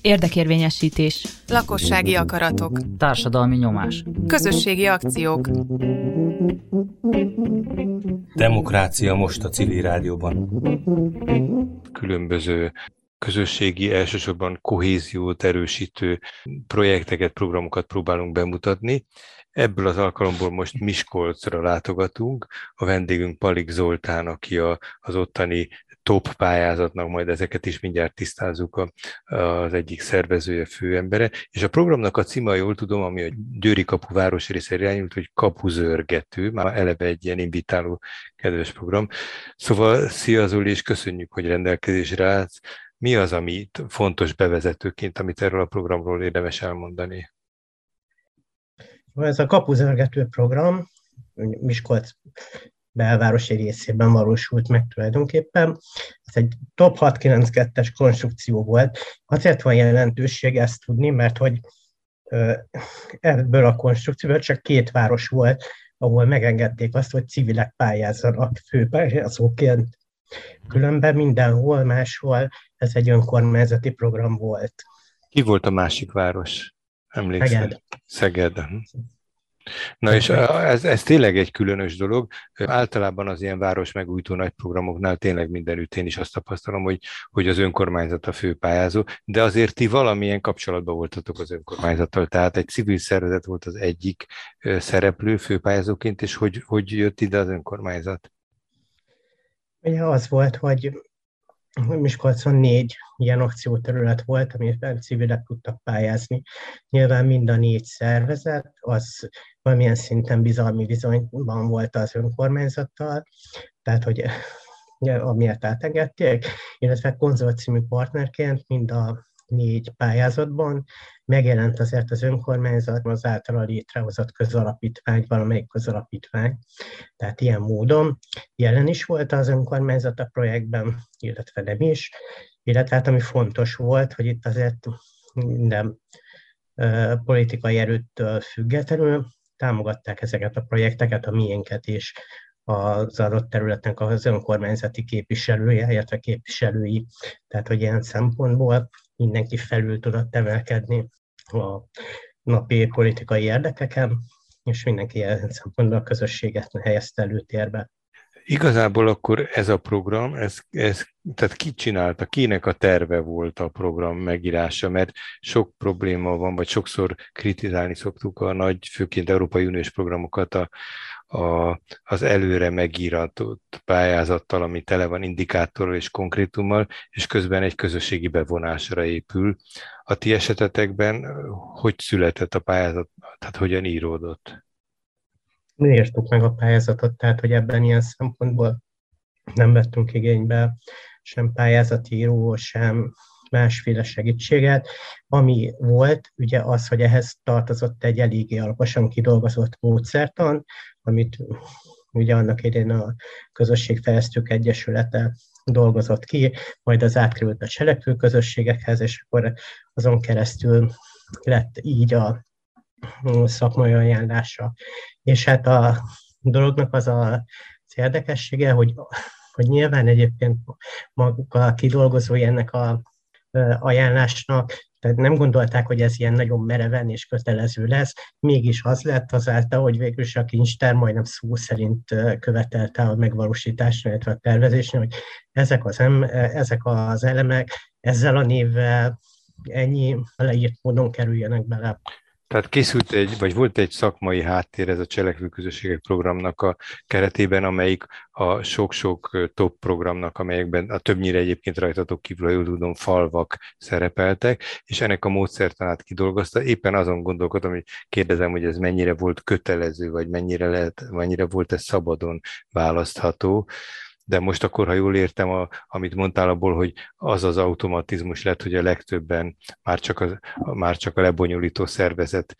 Érdekérvényesítés. Lakossági akaratok. Társadalmi nyomás. Közösségi akciók. Demokrácia most a Civil Rádióban. Különböző közösségi, elsősorban kohéziót erősítő projekteket, programokat próbálunk bemutatni. Ebből az alkalomból most Miskolcra látogatunk. A vendégünk Palik Zoltán, aki az ottani TOP pályázatnak, majd ezeket is mindjárt tisztázzuk, az egyik szervezője, főembere. És a programnak a címe, jól tudom, ami a Győri Kapu városrészre irányult, hogy Kapuzörgető, már eleve egy ilyen invitáló, kedves program. Szóval szia Zoli, és köszönjük, hogy rendelkezésre állsz. Mi az, ami fontos bevezetőként, amit erről a programról érdemes elmondani? Ez a Kapuzörgető program Miskolc belvárosi részében valósult meg tulajdonképpen. Ez egy TOP 692-es konstrukció volt. Azért van jelentőség ezt tudni, mert hogy ebből a konstrukcióból csak 2 város volt, ahol megengedték azt, hogy civilek pályázzanak főpályázóként. Különben mindenhol máshol ez egy önkormányzati program volt. Ki volt a másik város? Emlékszel? Szeged. Na és ez tényleg egy különös dolog. Általában az ilyen város megújtó nagy programoknál tényleg mindenütt én is azt tapasztalom, hogy az önkormányzat a főpályázó, de azért ti valamilyen kapcsolatban voltatok az önkormányzattal, tehát egy civil szervezet volt az egyik szereplő főpályázóként, és hogy jött ide az önkormányzat? Ugye az volt, hogy Miskolcon 4 ilyen akcióterület volt, amiben civilek tudtak pályázni. Nyilván mind a 4 szervezet, az valamilyen szinten bizalmi viszonyban volt az önkormányzattal, tehát hogy amiért átengedték, illetve konzorciumi partnerként mind a 4 pályázatban megjelent azért az önkormányzat, az általa létrehozott közalapítvány, valamelyik közalapítvány. Tehát ilyen módon jelen is volt az önkormányzat a projektben, illetve nem is. Illetve hát ami fontos volt, hogy itt azért minden politikai erőttől függetlenül támogatták ezeket a projekteket, a miénket is, az adott területnek az önkormányzati képviselője, illetve képviselői. Tehát, hogy ilyen szempontból mindenki felül tudott emelkedni a napi politikai érdekeken, és mindenki ilyen szempontból a közösséget helyezte előtérbe. Igazából akkor ez a program, tehát ki csinálta, kinek a terve volt a program megírása, mert sok probléma van, vagy sokszor kritizálni szoktuk a nagy, főként Európai Uniós programokat az előre megíratott pályázattal, ami tele van indikátorral és konkrétummal, és közben egy közösségi bevonásra épül. A ti esetetekben hogy született a pályázat, tehát hogyan íródott? Mi írtuk meg a pályázatot, tehát hogy ebben ilyen szempontból nem vettünk igénybe sem pályázatíró, sem másféle segítséget. Ami volt, ugye az, hogy ehhez tartozott egy eléggé alaposan kidolgozott módszertan, amit ugye annak idején a Közösségfejlesztők Egyesülete dolgozott ki, majd az átkerült a Cselekvő Közösségekhez, és akkor azon keresztül lett így a szakmai ajánlása. És hát a dolognak az érdekessége, hogy nyilván egyébként maguk a kidolgozói ennek a ajánlásnak, tehát nem gondolták, hogy ez ilyen nagyon mereven és kötelező lesz, mégis az lett azáltal, hogy végül is a kincstár majdnem szó szerint követelte a megvalósításra, illetve a tervezésre, hogy ezek az elemek ezzel a névvel ennyi leírt módon kerüljenek bele. Tehát készült volt egy szakmai háttér ez a Cselekvő Közösségek programnak a keretében, amelyik a sok-sok top programnak, amelyekben a többnyire egyébként rajtatok kívül, jól tudom, falvak szerepeltek, és ennek a módszertanát kidolgozta. Éppen azon gondolkodom, hogy kérdezem, hogy ez mennyire volt kötelező, vagy mennyire volt ez szabadon választható. De most akkor, ha jól értem, amit mondtál abból, hogy az az automatizmus lett, hogy a legtöbben már csak a lebonyolító szervezet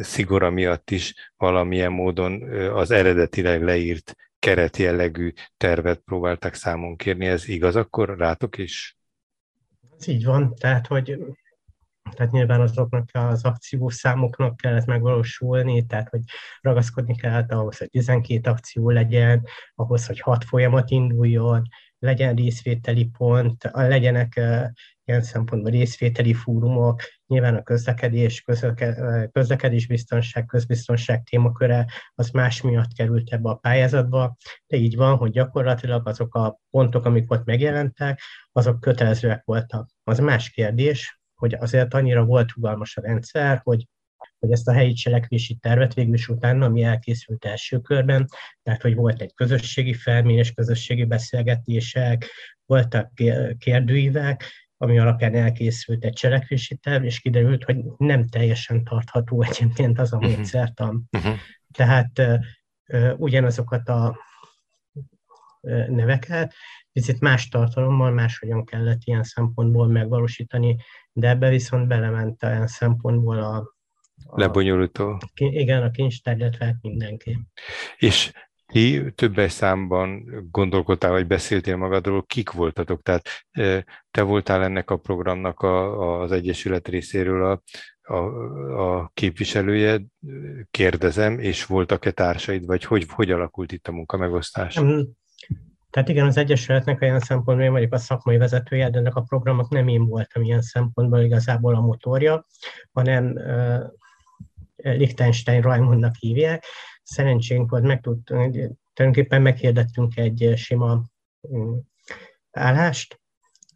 szigora miatt is valamilyen módon az eredetileg leírt keretjellegű tervet próbálták számon kérni. Ez igaz akkor rátok is? Ez így van, tehát nyilván azoknak az akciószámoknak kellett megvalósulni, tehát hogy ragaszkodni kellett ahhoz, hogy 12 akció legyen, ahhoz, hogy 6 folyamat induljon, legyen részvételi pont, legyenek ilyen szempontból részvételi fórumok, nyilván a közlekedésbiztonság, közbiztonság témaköre az más miatt került ebbe a pályázatba, de így van, hogy gyakorlatilag azok a pontok, amik ott megjelentek, azok kötelezőek voltak. Az más kérdés, hogy azért annyira volt rugalmas a rendszer, hogy ezt a helyi cselekvési tervet végül is utána, ami elkészült első körben, tehát hogy volt egy közösségi felmérés, közösségi beszélgetések, voltak kérdőívek, ami alapján elkészült egy cselekvési terv, és kiderült, hogy nem teljesen tartható egyébként az a módszertan. Tehát ugyanazokat a neveket, picit más tartalommal, máshogyan kellett ilyen szempontból megvalósítani, de ebbe viszont belement olyan szempontból lebonyolító. Igen, a kincstárgyat vált mindenki. És ti többes számban gondolkodtál, vagy beszéltél magadról, kik voltatok? Tehát te voltál ennek a programnak az Egyesület részéről a képviselője, kérdezem, és voltak-e társaid, vagy hogy alakult itt a munkamegosztás? Tehát igen, az Egyesületnek olyan szempontból én vagyok a szakmai vezetője, de ennek a programnak nem én voltam ilyen szempontból igazából a motorja, hanem Lichtenstein Raymondnak hívják. Szerencsénk volt, tulajdonképpen meghirdettünk egy sima állást,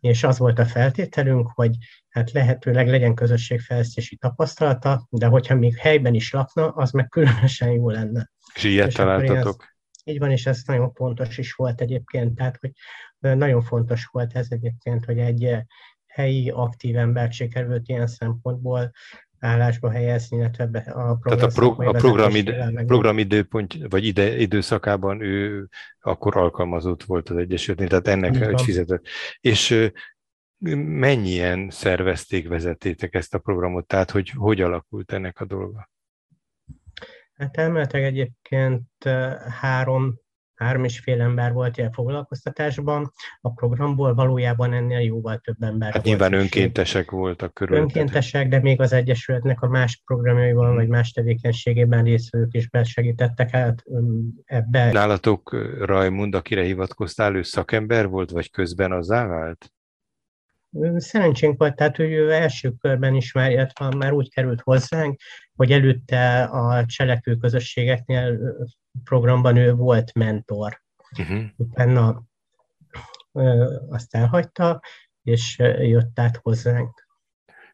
és az volt a feltételünk, hogy hát lehetőleg legyen közösségfejlesztési tapasztalata, de hogyha még helyben is lakna, az meg különösen jó lenne. És ilyet találtatok? Így van, és ez nagyon fontos is volt egyébként, tehát hogy nagyon fontos volt ez egyébként, hogy egy helyi aktív embert sikerült ilyen szempontból állásba helyezni, illetve a programidőpont, vagy időszakában ő akkor alkalmazott volt az Egyesületnél, tehát ennek is fizetett. És mennyien szervezték, vezettétek ezt a programot, tehát hogy alakult ennek a dolga? Hát elméletileg egyébként 3,5 ember volt ilyen foglalkoztatásban, a programból valójában ennél jóval több ember volt. Nyilván önkéntesek voltak körülbelül. Önkéntesek, de még az Egyesületnek a más programjaiban, vagy más tevékenységében részvevők is besegítettek hát ebbe. Nálatok Raymond, akire hivatkoztál, ő szakember volt, vagy közben azzá vált? Szerencsénk volt, tehát ő első körben is már úgy került hozzánk, hogy előtte a Cselekvő Közösségeknél programban ő volt mentor. Utána azt elhagyta, és jött át hozzánk.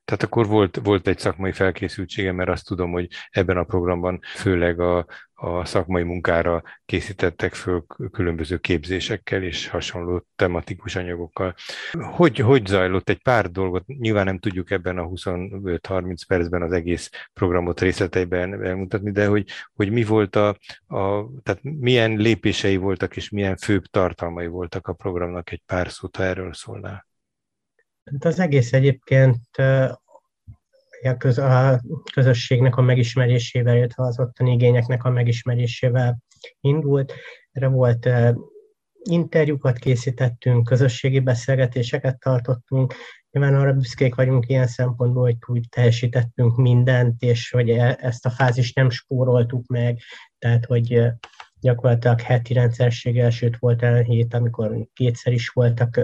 Tehát akkor volt egy szakmai felkészültségem, mert azt tudom, hogy ebben a programban főleg a szakmai munkára készítettek föl különböző képzésekkel és hasonló tematikus anyagokkal. Hogy zajlott egy pár dolgot? Nyilván nem tudjuk ebben a 25-30 percben az egész programot részleteiben elmutatni, de hogy mi volt tehát milyen lépései voltak és milyen főbb tartalmai voltak a programnak, egy pár szót, ha erről szólnál. Az egész egyébként a közösségnek a megismerésével, illetve az ottani igényeknek a megismerésével indult. Erre volt interjúkat készítettünk, közösségi beszélgetéseket tartottunk. Nyilván arra büszkék vagyunk ilyen szempontból, hogy úgy teljesítettünk mindent, és hogy ezt a fázist nem spóroltuk meg, tehát hogy gyakorlatilag heti rendszerességgel, sőt volt olyan hét, amikor kétszer is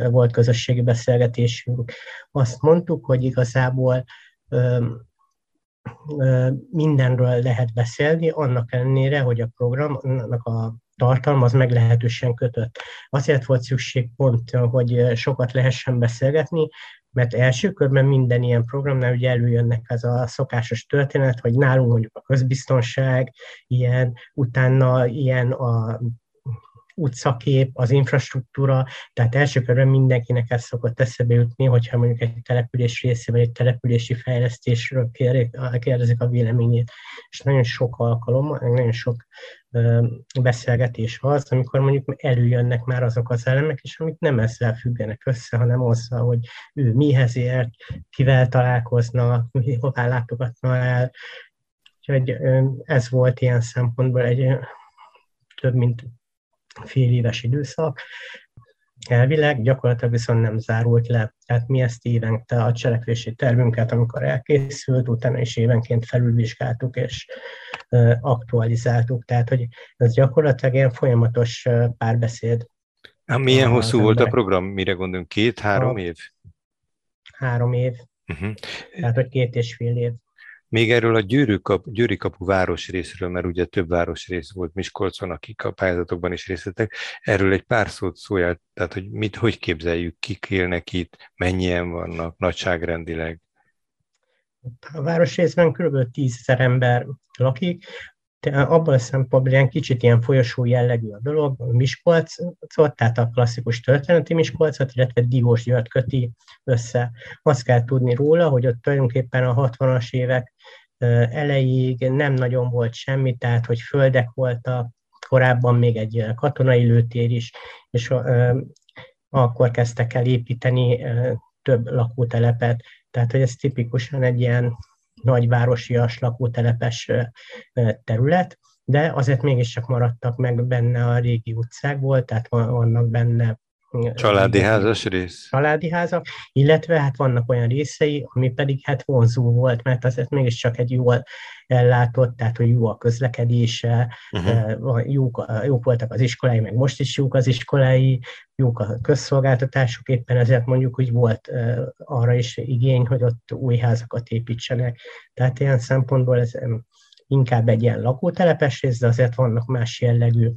volt közösségi beszélgetésünk. Azt mondtuk, hogy igazából mindenről lehet beszélni, annak ellenére, hogy a programnak a tartalma az meglehetősen kötött. Azért volt szükség pont, hogy sokat lehessen beszélgetni, mert első körben minden ilyen programnál ugye előjönnek ez a szokásos történet, hogy nálunk mondjuk a közbiztonság, ilyen, utána ilyen a utcakép, az infrastruktúra, tehát első körben mindenkinek ezt szokott eszébe jutni, hogyha mondjuk egy település részében, egy települési fejlesztésről kérdezik a véleményét, és nagyon sok alkalom, nagyon sok beszélgetés az, amikor mondjuk előjönnek már azok az elemek, és amik nem ezzel függenek össze, hanem azzal, hogy ő mihez ért, kivel találkozna, hová látogatna el. Úgyhogy ez volt ilyen szempontból egy több mint fél éves időszak, elvileg, gyakorlatilag viszont nem zárult le. Tehát mi ezt évente a cselekvési tervünket, amikor elkészült, utána is évenként felülvizsgáltuk és aktualizáltuk. Tehát, hogy ez gyakorlatilag ilyen folyamatos párbeszéd. Milyen hosszú volt a program? Mire gondolunk? 2-3 év? 3 év. Uh-huh. Tehát, hogy 2,5 év. Még erről a Győri Kapu városrészről, mert ugye több városrész volt Miskolcon, akik a pályázatokban is részt vettek, erről egy pár szót szóljál, tehát hogy mit, hogy képzeljük, kik élnek itt, mennyien vannak, nagyságrendileg? A városrészben kb. 10.000 ember lakik, abban a szempontból ilyen kicsit ilyen folyosó jellegű a dolog, a Miskolcot, tehát a klasszikus történeti Miskolcot, illetve Diósgyőrt köti össze. Azt kell tudni róla, hogy ott tulajdonképpen a 60-as évek elejéig nem nagyon volt semmi, tehát hogy földek voltak, korábban még egy katonai lőtér is, és akkor kezdtek el építeni több lakótelepet, tehát hogy ez tipikusan egy ilyen nagyvárosias, lakótelepes terület, de azért mégiscsak maradtak meg benne a régi utcákból, tehát vannak benne családi házas rész. Családi házak, illetve hát vannak olyan részei, ami pedig hát vonzó volt, mert azért mégiscsak egy jól ellátott, tehát hogy jó a közlekedése, jók voltak az iskolái, meg most is jók az iskolái, jók a közszolgáltatások, éppen ezért mondjuk, hogy volt arra is igény, hogy ott új házakat építsenek. Tehát ilyen szempontból ez inkább egy ilyen lakótelepes rész, de azért vannak más jellegű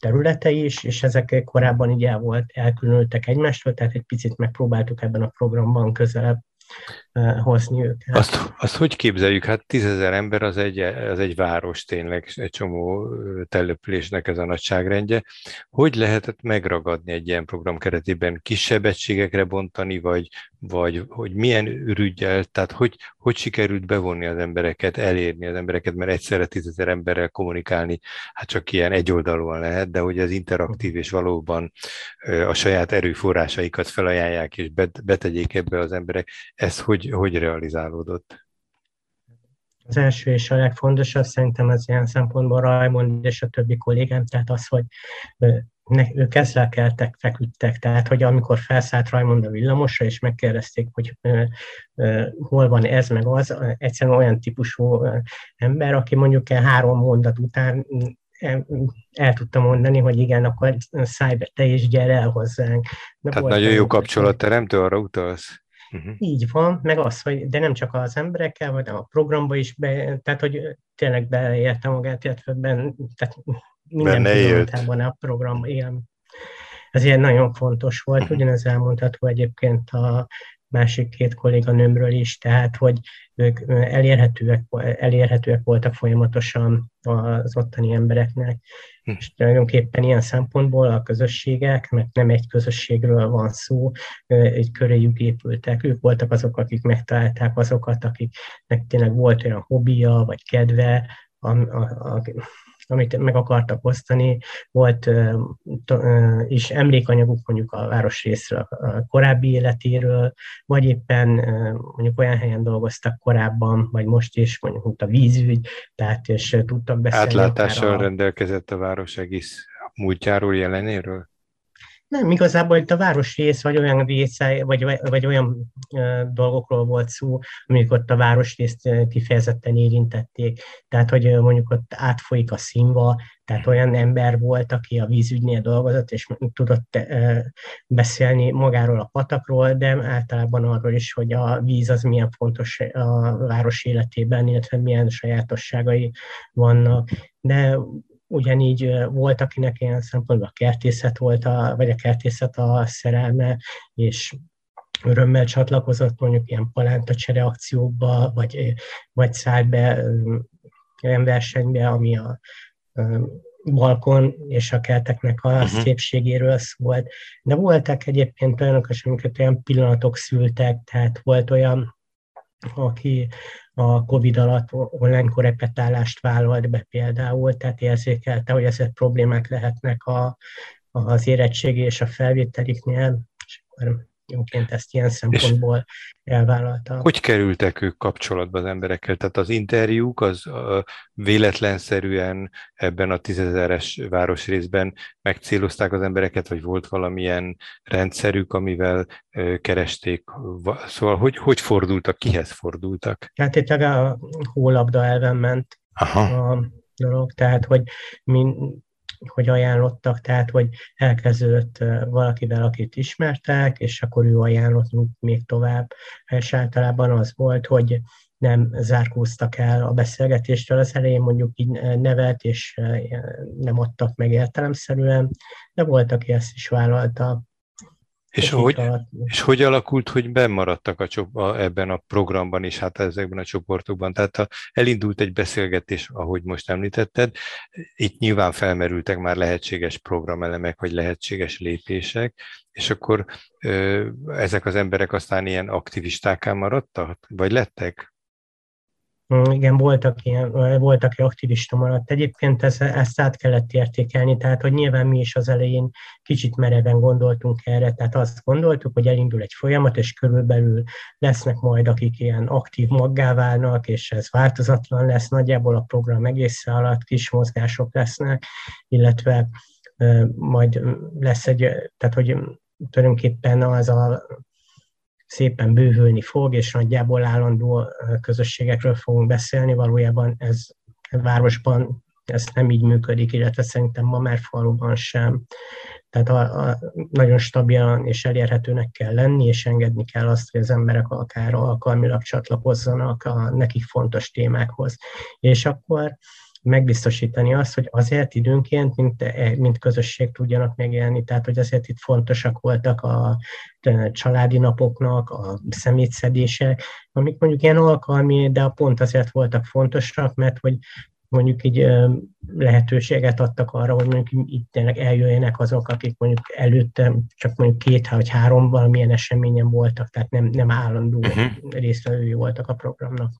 területei is, és ezek korábban így elkülönültek egymástól, tehát egy picit megpróbáltuk ebben a programban közelebb hozni őket. Azt hogy képzeljük? Hát 10.000 ember az egy város tényleg, és egy csomó településnek ez a nagyságrendje. Hogy lehetett megragadni egy ilyen program keretében? Kisebb egységekre bontani, vagy hogy milyen ürügyel, tehát hogy sikerült bevonni az embereket, elérni az embereket, mert egyszerre 10.000 emberrel kommunikálni, hát csak ilyen egyoldalúan lehet, de hogy ez interaktív és valóban a saját erőforrásaikat felajánlják és betegyék ebbe az emberek, ez hogy realizálódott? Az első és a legfontosabb szerintem az ilyen szempontból Raymond és a többi kollégám, tehát az, hogy ők ezzel keltek, feküdtek, tehát hogy amikor felszállt Raymond a villamosra, és megkérdezték, hogy hol van ez, meg az, egyszerűen olyan típusú ember, aki mondjuk 3 mondat után el tudta mondani, hogy igen, akkor szállj be te és gyere el hozzánk. De tehát nagyon jó kapcsolatteremtő, arra utalsz? Uh-huh. Így van, meg az, hogy de nem csak az emberekkel, hanem a programba is, tehát hogy tényleg beleérte magát, illetve tehát minden pillanatában a program ilyen. Ez ilyen nagyon fontos volt, ugyanez elmondható egyébként a másik 2 kolléganőmről is, tehát hogy ők elérhetőek voltak folyamatosan az ottani embereknek. És tulajdonképpen ilyen szempontból a közösségek, mert nem egy közösségről van szó, egy köréjük épültek. Ők voltak azok, akik megtalálták azokat, akiknek tényleg volt olyan hobbija, vagy kedve, amit meg akartak osztani, volt is emlékanyaguk mondjuk a városrészről, a korábbi életéről, vagy éppen mondjuk olyan helyen dolgoztak korábban, vagy most is, mondjuk a vízügy, tehát és tudtak beszélni. Átlátással rendelkezett a város egész múltjáról, jelenéről? Nem, igazából itt a városrész, vagy olyan része, vagy olyan dolgokról volt szó, amik ott a városrészt kifejezetten érintették. Tehát, hogy mondjuk ott átfolyik a Szinva, tehát olyan ember volt, aki a vízügynél dolgozott, és tudott beszélni magáról a patakról, de általában arról is, hogy a víz az milyen fontos a város életében, illetve milyen sajátosságai vannak. De ugyanígy volt, akinek ilyen szempontból a kertészet volt, vagy a kertészet a szerelme, és örömmel csatlakozott mondjuk ilyen palántacsere akciókba, vagy szállt be olyan versenybe, ami a balkon és a kerteknek a szépségéről szólt. De voltak egyébként olyanok, amiket olyan pillanatok szültek, tehát volt olyan, aki a Covid alatt online korepetálást vállalt be például, tehát érzékelte, hogy ezek problémák lehetnek az érettségi és a felvételiknél, és akkor jóként ezt ilyen szempontból elvállalta. Hogy kerültek ők kapcsolatba az emberekkel? Tehát az interjúk az véletlenszerűen ebben a 10.000-es városrészben megcélozták az embereket, vagy volt valamilyen rendszerük, amivel keresték? Szóval hogy fordultak, kihez fordultak? Hát itt a hólabda elven ment a dolog, tehát hogy hogy ajánlottak, tehát hogy elkezdődött valakivel, akit ismertek, és akkor ő ajánlott még tovább, és általában az volt, hogy nem zárkóztak el a beszélgetéstől az elején, mondjuk így nevet, és nem adtak meg értelemszerűen, de volt, aki ezt is vállalta. És hogy alakult, hogy bemaradtak ebben a programban és hát ezekben a csoportokban? Tehát ha elindult egy beszélgetés, ahogy most említetted, itt nyilván felmerültek már lehetséges programelemek, vagy lehetséges lépések, és akkor ezek az emberek aztán ilyen aktivistákká maradtak, vagy lettek? Igen, voltak aktivista maradt. Egyébként ezt át kellett értékelni, tehát hogy nyilván mi is az elején kicsit mereven gondoltunk erre, tehát azt gondoltuk, hogy elindul egy folyamat, és körülbelül lesznek majd, akik ilyen aktív maggá válnak, és ez változatlan lesz, nagyjából a program egészen alatt kis mozgások lesznek, illetve majd lesz tehát hogy tulajdonképpen az a szépen bővülni fog, és nagyjából állandó közösségekről fogunk beszélni. Valójában ez városban ez nem így működik, illetve szerintem ma már faluban sem. Tehát nagyon stabilan és elérhetőnek kell lenni, és engedni kell azt, hogy az emberek akár alkalmilag csatlakozzanak a nekik fontos témákhoz. És akkor megbiztosítani azt, hogy azért időnként, mint közösség tudjanak megélni, tehát hogy azért itt fontosak voltak a családi napoknak, a szemétszedések, amik mondjuk ilyen alkalmi, de pont azért voltak fontosak, mert hogy mondjuk így lehetőséget adtak arra, hogy mondjuk itt tényleg eljöjjenek azok, akik mondjuk előtte csak mondjuk 2 vagy 3 valamilyen eseményen voltak, tehát nem állandó résztvevői voltak a programnak.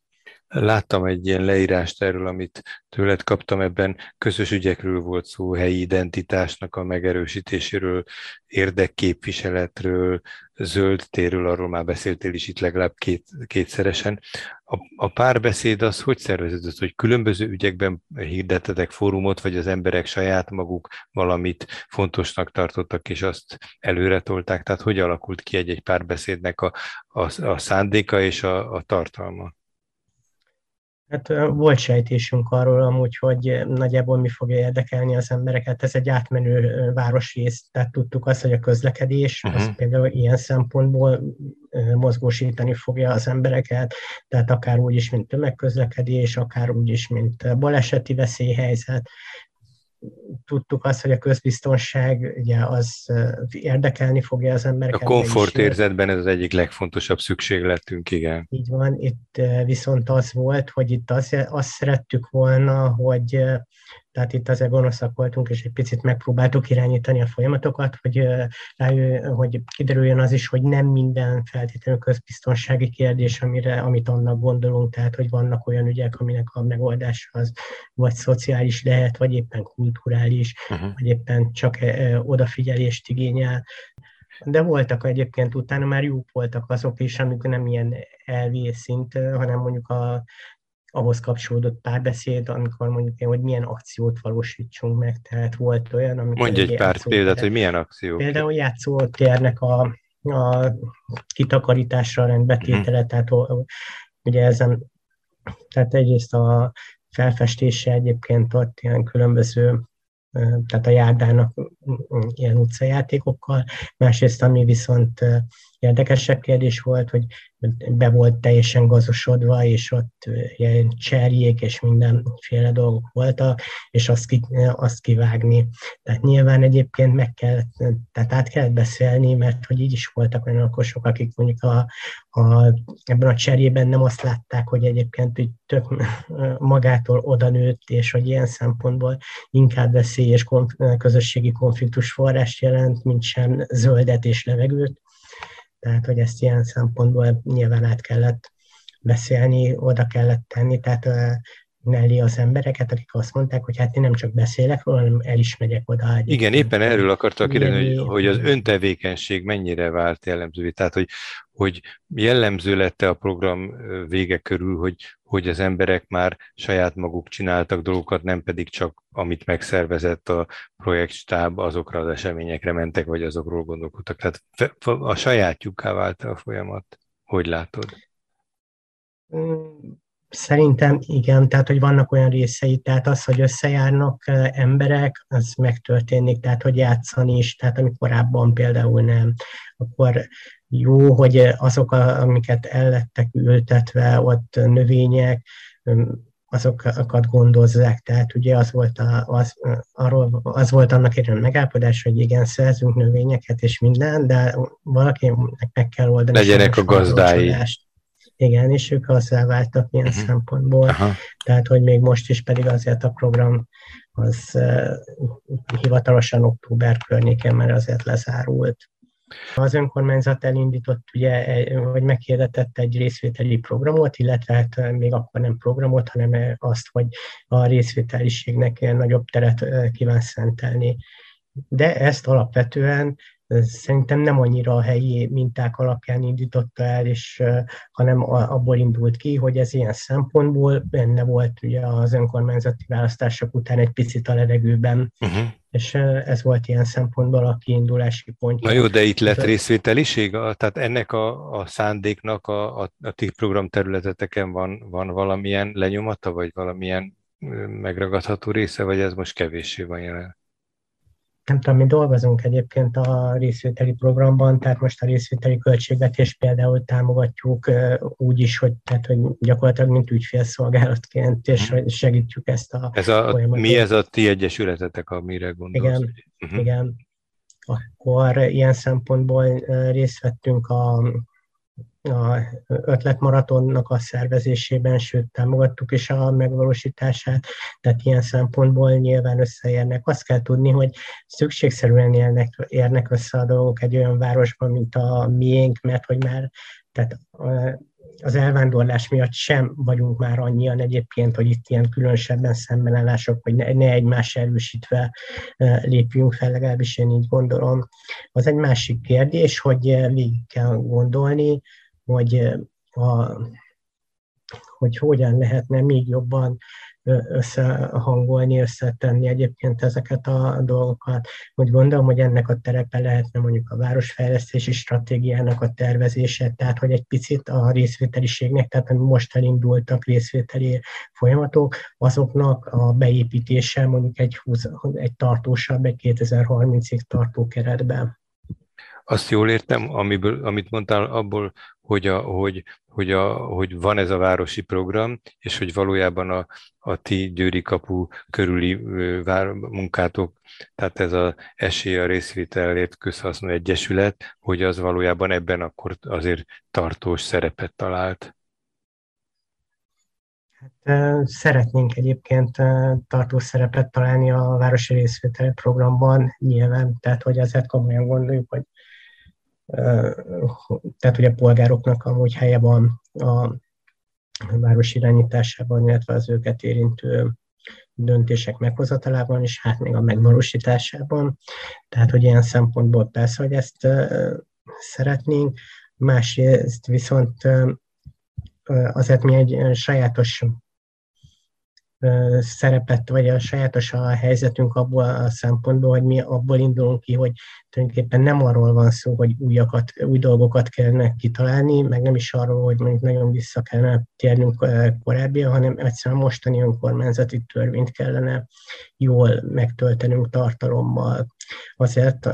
Láttam egy ilyen leírást erről, amit tőled kaptam, ebben közös ügyekről volt szó, helyi identitásnak a megerősítéséről, érdekképviseletről, zöld térről, arról már beszéltél is itt legalább kétszeresen. A párbeszéd az hogy szerveződött, hogy különböző ügyekben hirdettetek fórumot, vagy az emberek saját maguk valamit fontosnak tartottak, és azt előre tolták? Tehát hogy alakult ki egy párbeszédnek a szándéka és a tartalma? Hát volt sejtésünk arról amúgy, hogy nagyjából mi fogja érdekelni az embereket. Ez egy átmenő városrész, tehát tudtuk azt, hogy a közlekedés az például ilyen szempontból mozgósítani fogja az embereket, tehát akár úgy is, mint tömegközlekedés, akár úgy is, mint baleseti veszélyhelyzet. Tudtuk azt, hogy a közbiztonság ugye, az érdekelni fogja az embereket. A komfortérzetben ez az egyik legfontosabb szükségletünk, igen. Így van, itt viszont az volt, hogy itt azt szerettük volna, hogy tehát itt azért gonoszak voltunk, és egy picit megpróbáltuk irányítani a folyamatokat, hogy kiderüljön az is, hogy nem minden feltétlenül közbiztonsági kérdés, amit annak gondolunk, tehát hogy vannak olyan ügyek, aminek a megoldás az vagy szociális lehet, vagy éppen kulturális, vagy éppen csak odafigyelést igényel. De voltak egyébként utána már jók voltak azok is, amik nem ilyen elvi szint, hanem mondjuk ahhoz kapcsolódott párbeszéd, amikor mondjuk, hogy milyen akciót valósítsunk meg, tehát volt olyan, amikor... Mondj egy pár példát, hogy milyen akció. Például játszótérnek a kitakarításra rendbetétele, tehát ugye ezen, tehát egyrészt a felfestése egyébként ott ilyen különböző, tehát a járdának ilyen utcajátékokkal, másrészt ami viszont érdekesebb kérdés volt, hogy be volt teljesen gazosodva, és ott ilyen cserjék és mindenféle dolgok voltak, és azt kivágni. Tehát nyilván egyébként tehát át kellett beszélni, mert hogy így is voltak olyan lakosok, akik mondjuk ebben a cserjében nem azt látták, hogy egyébként hogy tök magától odanőtt, és hogy ilyen szempontból inkább veszélyes közösségi konfliktus forrást jelent, mint sem zöldet és levegőt. Tehát, hogy ezt ilyen szempontból nyilván át kellett beszélni, oda kellett tenni, tehát mellé az embereket, akik azt mondták, hogy hát én nem csak beszélek róla, hanem el is megyek oda. Igen, éppen erről akartam kérdezni, hogy az öntevékenység mennyire vált jellemzővé. Tehát, hogy jellemző lett a program vége körül, hogy az emberek már saját maguk csináltak dolgokat, nem pedig csak amit megszervezett a projektstáb, azokra az eseményekre mentek, vagy azokról gondolkodtak. Tehát a sajátjukká vált a folyamat. Hogy látod? Szerintem igen, tehát hogy vannak olyan részei, tehát az, hogy összejárnak emberek, az megtörténik, tehát hogy játszani is, tehát ami korábban például nem, akkor jó, hogy azok, amiket el lettek ültetve, ott növények, azokat gondozzák, tehát ugye az volt annak értelme megállapodás, hogy igen, szerzünk növényeket és minden, de valakinek meg kell oldani. Legyenek a gazdái. Igen, és ők azzá váltak ilyen szempontból. Aha. Tehát, hogy még most is pedig azért a program az hivatalosan október környéken már azért lezárult. Az önkormányzat elindított, ugye, vagy meghirdetett egy részvételi programot, illetve hát még akkor nem programot, hanem azt, hogy a részvételiségnek nagyobb teret kíván szentelni. De ezt alapvetően szerintem nem annyira a helyi minták alapján indította el, és, hanem abból indult ki, hogy ez ilyen szempontból benne volt ugye az önkormányzati választások után egy picit a levegőben, és ez volt ilyen szempontból a kiindulási pontja. Na jó, de itt lett részvételiség? Tehát ennek a szándéknak a ti programterületeteken van valamilyen lenyomata, vagy valamilyen megragadható része, vagy ez most kevéssé van jelen? Nem tudom, mi dolgozunk egyébként a részvételi programban, tehát most a részvételi költségvetést például támogatjuk úgy is, hogy, tehát, hogy gyakorlatilag mint ügyfélszolgálatként, és segítjük ezt a folyamatot. Mi ez a ti egyesületetek, amire gondolsz? Igen, igen. Akkor ilyen szempontból részt vettünk a ötletmaratonnak a szervezésében, sőt, támogattuk is a megvalósítását, tehát ilyen szempontból nyilván összeérnek. Azt kell tudni, hogy szükségszerűen érnek össze a dolgok egy olyan városban, mint a miénk, mert hogy már tehát az elvándorlás miatt sem vagyunk már annyian egyébként, hogy itt ilyen különösebben szembenállások, hogy ne egymás erősítve lépjünk fel, legalábbis én így gondolom. Az egy másik kérdés, hogy végig kell gondolni, hogy hogyan lehetne még jobban összehangolni, összetenni egyébként ezeket a dolgokat. Úgy gondolom, hogy ennek a terepe lehetne mondjuk a városfejlesztési stratégiának a tervezése, tehát hogy egy picit a részvételiségnek, tehát ami most elindultak részvételi folyamatok, azoknak a beépítése mondjuk egy tartósabb, egy 2030-ig tartó keretben. Azt jól értem, amit mondtál abból, hogy van ez a városi program, és hogy valójában a ti Győri Kapu körüli munkátok, tehát ez az esély a részvételért közhasznú egyesület, hogy az valójában ebben akkor azért tartós szerepet talált. Hát, szeretnénk egyébként tartós szerepet találni a városi részvétel programban, nyilván, tehát hogy azért komolyan gondoljuk, hogy tehát ugye a polgároknak amúgy helye van a város irányításában, illetve az őket érintő döntések meghozatalában, és hát még a megvalósításában. Tehát, hogy ilyen szempontból persze, hogy ezt szeretnénk. Másrészt viszont azért mi egy sajátos szerepet, vagy a sajátos a helyzetünk abból a szempontból, hogy mi abból indulunk ki, hogy tulajdonképpen nem arról van szó, hogy új dolgokat kellene kitalálni, meg nem is arról, hogy mondjuk nagyon vissza kellene térnünk korábbiakhoz, hanem egyszerűen mostani önkormányzati törvényt kellene jól megtöltenünk tartalommal. Azért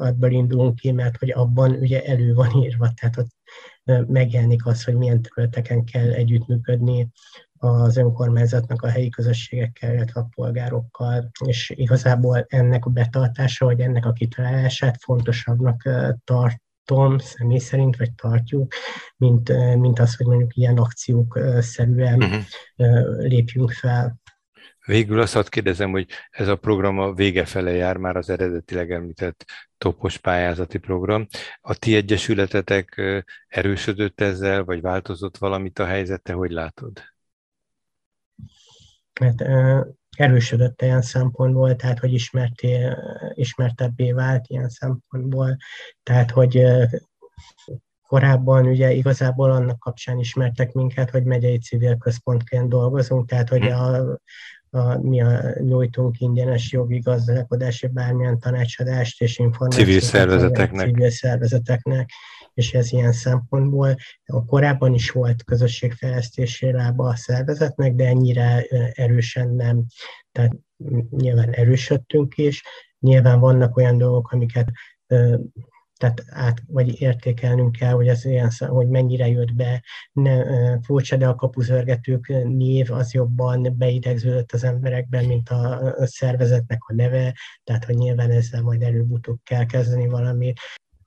ebből indulunk ki, mert hogy abban ugye elő van írva, tehát ott megjelenik az, hogy milyen területeken kell együttműködni az önkormányzatnak a helyi közösségekkel, illetve a polgárokkal, és igazából ennek a betartása, vagy ennek a kitalálását fontosabbnak tartom, személy szerint, vagy tartjuk, mint az, hogy mondjuk ilyen akciók szerűen lépjünk fel. Végül azt hadd kérdezem, hogy ez a program a vége fele jár, már az eredetileg említett topos pályázati program. A ti egyesületetek erősödött ezzel, vagy változott valamit a helyzete, hogy látod? Mert erősödött ilyen szempontból, tehát hogy ismertebbé vált ilyen szempontból, tehát hogy korábban ugye igazából annak kapcsán ismertek minket, hogy megyei civil központként dolgozunk, tehát hogy mi nyújtunk ingyenes jogi, gazdálkodási, bármilyen tanácsadást és információt civil szervezeteknek. és ez ilyen szempontból korábban is volt közösségfejlesztési lába a szervezetnek, de ennyire erősen nem. Tehát nyilván erősödtünk is, nyilván vannak olyan dolgok, amiket tehát vagy értékelnünk kell, hogy ez ilyen, hogy mennyire jött be. Furcsa, de a kapuzörgetők név az jobban beidegződött az emberekben, mint a szervezetnek a neve, tehát hogy nyilván ezzel majd előbb-utóbb kell kezdeni valami.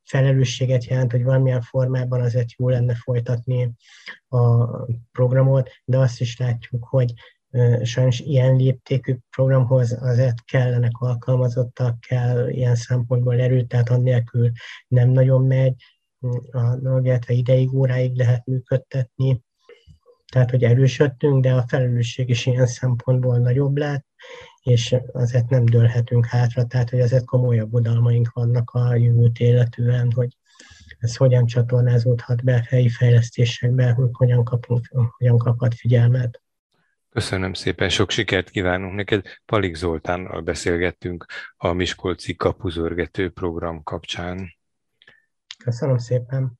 Felelősséget jelent, hogy valamilyen formában azért jó lenne folytatni a programot, de azt is látjuk, hogy sajnos ilyen léptékű programhoz azért kellenek alkalmazottak, kell ilyen szempontból erőt, tehát annélkül nem nagyon megy, illetve ideig, óráig lehet működtetni. Tehát, hogy erősödtünk, de a felelősség is ilyen szempontból nagyobb lett, és azért nem dőlhetünk hátra, tehát, hogy azért komolyabb odalmaink vannak a jövőt életűen, hogy ez hogyan csatornázódhat be helyi fejlesztésekbe, hogy hogyan kaphat figyelmet. Köszönöm szépen, sok sikert kívánunk neked. Palik Zoltánnal beszélgettünk a miskolci kapuzörgető program kapcsán. Köszönöm szépen.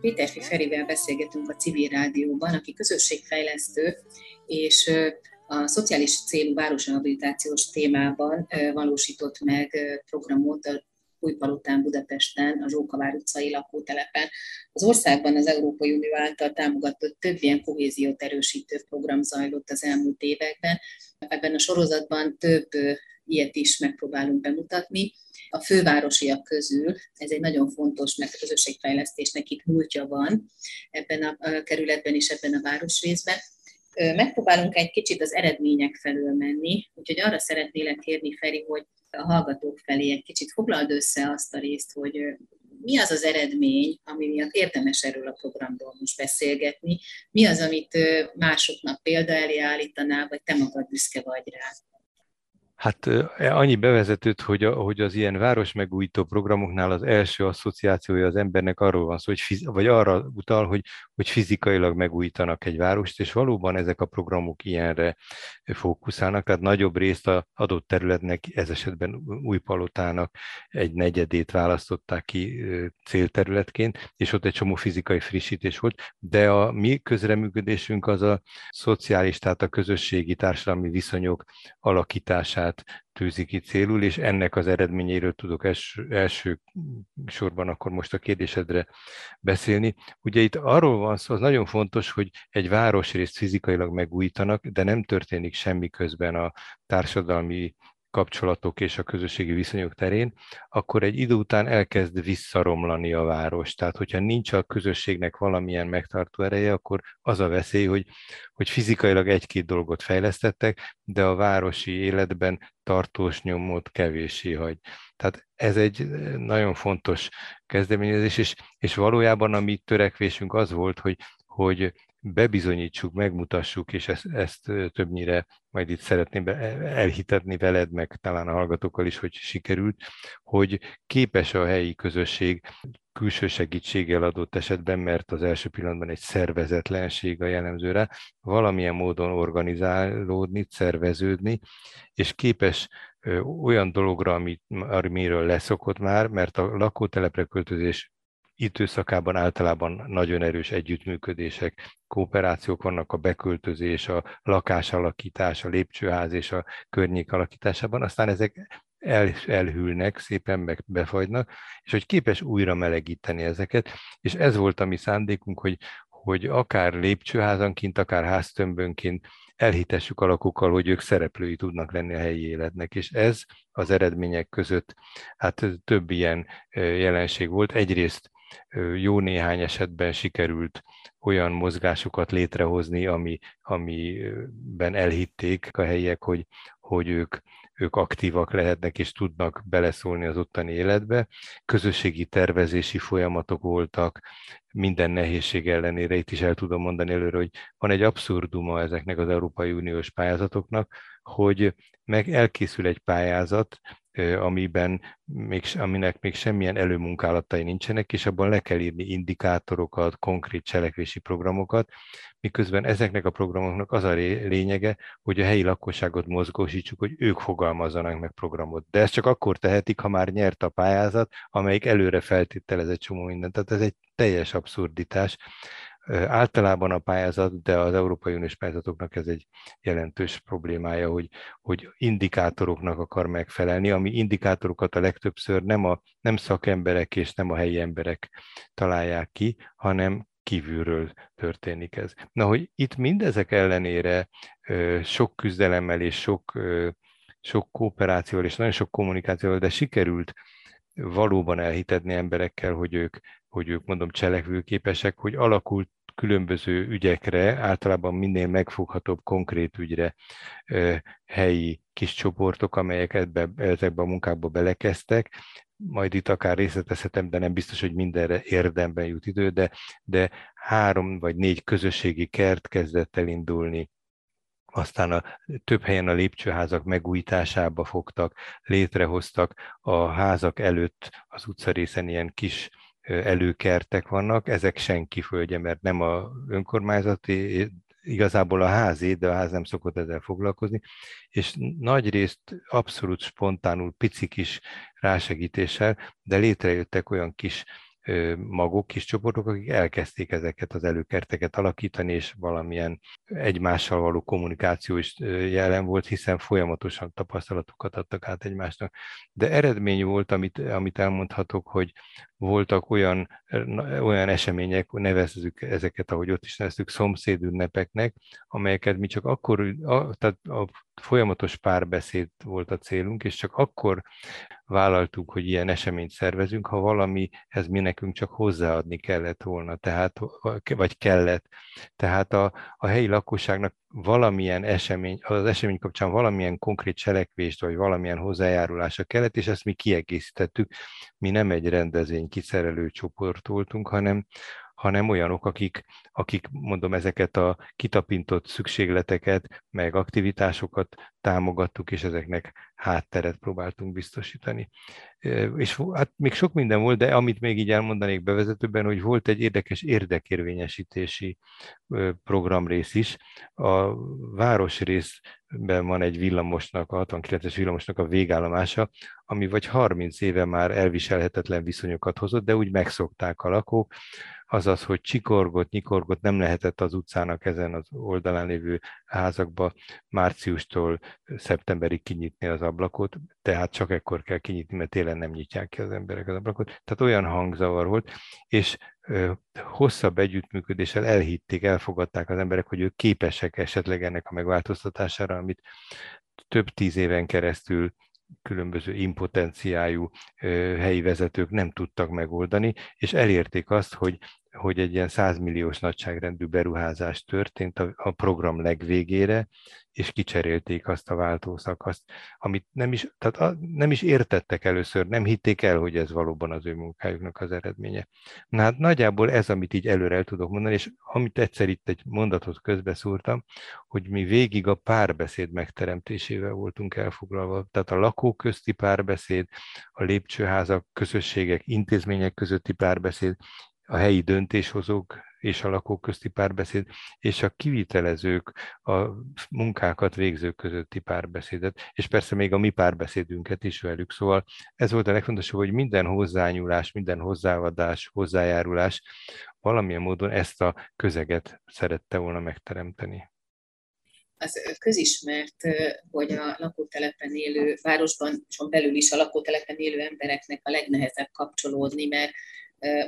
Péterfi Ferivel beszélgetünk a Civil Rádióban, aki közösségfejlesztő, és a szociális célú városrehabilitációs témában valósított meg programot a Újpalotán, Budapesten, a Zsókavár utcai lakótelepen. Az országban az Európai Unió által támogatott több ilyen kohéziót erősítő program zajlott az elmúlt években. Ebben a sorozatban több ilyet is megpróbálunk bemutatni. A fővárosiak közül ez egy nagyon fontos, mert a közösségfejlesztésnek itt múltja van ebben a kerületben és ebben a városrészben. Megpróbálunk egy kicsit az eredmények felől menni, úgyhogy arra szeretnélek kérni, Feri, hogy a hallgatók felé egy kicsit foglald össze azt a részt, hogy mi az az eredmény, ami miatt érdemes erről a programról most beszélgetni, mi az, amit másoknak példa elé állítanál, vagy te magad büszke vagy rá. Hát annyi bevezetőt, hogy az ilyen városmegújító programoknál az első asszociációja az embernek arról van szó, vagy arra utal, hogy fizikailag megújítanak egy várost, és valóban ezek a programok ilyenre fókuszálnak, tehát nagyobb részt az adott területnek, ez esetben Újpalotának egy negyedét választották ki célterületként, és ott egy csomó fizikai frissítés volt, de a mi közreműködésünk az a szociális, tehát a közösségi társadalmi viszonyok alakítását tűzi ki célul, és ennek az eredményeiről tudok első sorban akkor most a kérdésedre beszélni. Ugye itt arról van szó, az nagyon fontos, hogy egy városrészt fizikailag megújítanak, de nem történik semmi közben a társadalmi kapcsolatok és a közösségi viszonyok terén, akkor egy idő után elkezd visszaromlani a város. Tehát, hogyha nincs a közösségnek valamilyen megtartó ereje, akkor az a veszély, hogy fizikailag egy-két dolgot fejlesztettek, de a városi életben tartós nyomot kevéssé hagy. Tehát ez egy nagyon fontos kezdeményezés, és valójában a mi törekvésünk az volt, hogy bebizonyítsuk, megmutassuk, és ezt többnyire majd itt szeretném elhitetni veled, meg talán a hallgatókkal is, hogy sikerült, hogy képes a helyi közösség külső segítséggel adott esetben, mert az első pillanatban egy szervezetlenség a jellemző rá, valamilyen módon organizálódni, szerveződni, és képes olyan dologra, amiről leszokott már, mert a lakótelepre költözés időszakában általában nagyon erős együttműködések, kooperációk vannak a beköltözés, a lakásalakítás, a lépcsőház és a környék alakításában, aztán ezek elhűlnek, szépen meg befagynak, és hogy képes újra melegíteni ezeket, és ez volt a mi szándékunk, hogy akár lépcsőházanként, akár háztömbönként elhitessük a lakókkal, hogy ők szereplői tudnak lenni a helyi életnek, és ez az eredmények között hát több ilyen jelenség volt. Egyrészt jó néhány esetben sikerült olyan mozgásukat létrehozni, amiben elhitték a helyiek, hogy ők aktívak lehetnek és tudnak beleszólni az ottani életbe. Közösségi tervezési folyamatok voltak, minden nehézség ellenére, itt is el tudom mondani előre, hogy van egy abszurduma ezeknek az Európai Uniós pályázatoknak, hogy meg elkészül egy pályázat, aminek még semmilyen előmunkálatai nincsenek, és abban le kell írni indikátorokat, konkrét cselekvési programokat, miközben ezeknek a programoknak az a lényege, hogy a helyi lakosságot mozgósítsuk, hogy ők fogalmazzanak meg programot. De ezt csak akkor tehetik, ha már nyert a pályázat, amelyik előre feltételez egy csomó mindent. Tehát ez egy teljes abszurditás. Általában a pályázat, de az Európai Uniós pályázatoknak ez egy jelentős problémája, hogy indikátoroknak akar megfelelni, ami indikátorokat a legtöbbször nem szakemberek és nem a helyi emberek találják ki, hanem kívülről történik ez. Na, hogy itt mindezek ellenére sok küzdelemmel és sok kooperációval és nagyon sok kommunikációval, de sikerült valóban elhitetni emberekkel, hogy ők mondom cselekvőképesek, hogy alakult különböző ügyekre, általában minél megfoghatóbb konkrét ügyre helyi kis csoportok, amelyek ezekbe a munkákba belekezdtek. Majd itt akár részletezhetem, de nem biztos, hogy mindenre érdemben jut idő, de 3 vagy 4 közösségi kert kezdett el indulni. Aztán több helyen a lépcsőházak megújításába fogtak, létrehoztak a házak előtt az utcarészen ilyen kis előkertek vannak, ezek senki földje, mert nem a önkormányzati, igazából a házé, de a ház nem szokott ezzel foglalkozni, és nagyrészt abszolút spontánul, pici kis rásegítéssel, de létrejöttek olyan kis magok, kis csoportok, akik elkezdték ezeket az előkerteket alakítani, és valamilyen egymással való kommunikáció is jelen volt, hiszen folyamatosan tapasztalatokat adtak át egymásnak. De eredmény volt, amit elmondhatok, hogy voltak olyan események, nevezzük ezeket, ahogy ott is nevezzük, szomszédünnepeknek, amelyeket mi csak akkor, tehát a folyamatos párbeszéd volt a célunk, és csak akkor vállaltuk, hogy ilyen eseményt szervezünk, ha valamihez mi nekünk csak hozzáadni kellett volna, tehát a helyi lakosságnak valamilyen az esemény kapcsán valamilyen konkrét cselekvést, vagy valamilyen hozzájárulása kellett, és ezt mi kiegészítettük. Mi nem egy rendezvény kiszerelő csoport voltunk, hanem olyanok, akik mondom, ezeket a kitapintott szükségleteket, meg aktivitásokat támogattuk, és ezeknek hátteret próbáltunk biztosítani. És hát még sok minden volt, de amit még így elmondanék bevezetőben, hogy volt egy érdekes érdekérvényesítési programrész is. A városrészben van egy villamosnak, a 69-es villamosnak a végállomása, ami vagy 30 éve már elviselhetetlen viszonyokat hozott, de úgy megszokták a lakók, azaz, hogy csikorgott, nyikorgott, nem lehetett az utcának ezen az oldalán lévő házakba márciustól szeptemberig kinyitni az ablakot, tehát csak ekkor kell kinyitni, mert télen nem nyitják ki az emberek az ablakot. Tehát olyan hangzavar volt, és hosszabb együttműködéssel elhitték, elfogadták az emberek, hogy ők képesek esetleg ennek a megváltoztatására, amit több 10 éven keresztül különböző impotenciájú helyi vezetők nem tudtak megoldani, és elérték azt, hogy egy ilyen 100 milliós nagyságrendű beruházás történt a program legvégére, és kicserélték azt a váltószakaszt, amit nem is értettek először, nem hitték el, hogy ez valóban az ő munkájuknak az eredménye. Na hát nagyjából ez, amit így előre el tudok mondani, és amit egyszer itt egy mondatot közbeszúrtam, hogy mi végig a párbeszéd megteremtésével voltunk elfoglalva, tehát a lakók közti párbeszéd, a lépcsőházak, közösségek, intézmények közötti párbeszéd, a helyi döntéshozók és a lakók közti párbeszéd, és a kivitelezők, a munkákat végzők közötti párbeszédet, és persze még a mi párbeszédünket is velük. Szóval ez volt a legfontosabb, hogy minden hozzányúlás, minden hozzáadás, hozzájárulás valamilyen módon ezt a közeget szerette volna megteremteni. Az közismert, hogy a lakótelepen élő, városban belül is a lakótelepen élő embereknek a legnehezebb kapcsolódni, mert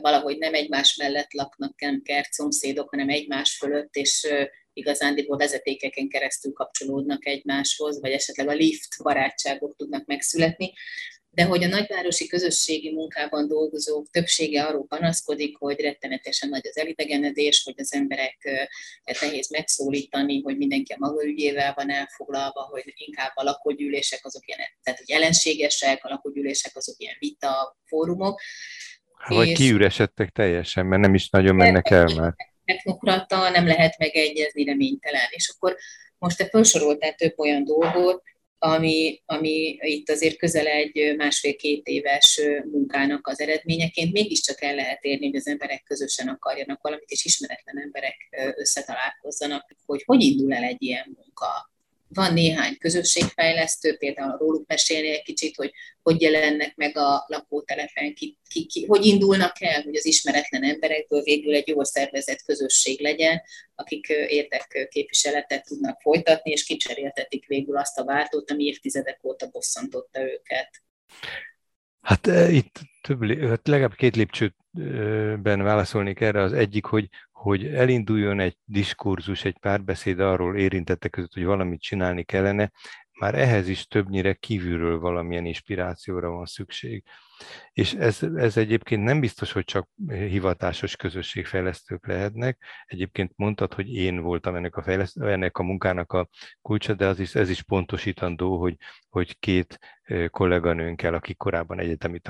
valahogy nem egymás mellett laknak, nem kert szomszédok, hanem egymás fölött, és igazándiból vezetékeken keresztül kapcsolódnak egymáshoz, vagy esetleg a lift barátságok tudnak megszületni. de hogy a nagyvárosi közösségi munkában dolgozók többsége arról panaszkodik, hogy rettenetesen nagy az elidegenedés, hogy az emberek nehéz megszólítani, hogy mindenki a maga ügyével van elfoglalva, hogy inkább a lakógyűlések azok ilyen, tehát hogy ellenségesek, a lakógyűlések azok ilyen vita fórumok. Vagy kiüresedtek teljesen, mert nem is nagyon mennek el már. Technokrata, nem lehet megegyezni, reménytelen. És akkor most te felsoroltál több olyan dolgot, ami itt azért közel egy 1,5-2 éves munkának az eredményeként mégiscsak el lehet érni, hogy az emberek közösen akarjanak valamit, és ismeretlen emberek összetalálkozzanak, hogy hogy indul el egy ilyen munka. Van néhány közösségfejlesztő, például róluk mesélni egy kicsit, hogy jelennek meg a lakótelepen, hogy indulnak el, hogy az ismeretlen emberekből végül egy jól szervezett közösség legyen, akik érdekképviseletet tudnak folytatni, és kicseréltetik végül azt a váltót, ami évtizedek óta bosszantotta őket. Hát itt legalább 2 lépcsőben válaszolnék erre. Az egyik, hogy elinduljon egy diskurzus, egy párbeszéd arról érintettek között, hogy valamit csinálni kellene, már ehhez is többnyire kívülről valamilyen inspirációra van szükség. És ez egyébként nem biztos, hogy csak hivatásos közösségfejlesztők lehetnek. Egyébként mondtad, hogy én voltam ennek a munkának a kulcsa, de ez is pontosítandó, hogy 2 kolléganőnkkel, akik korábban egyetemi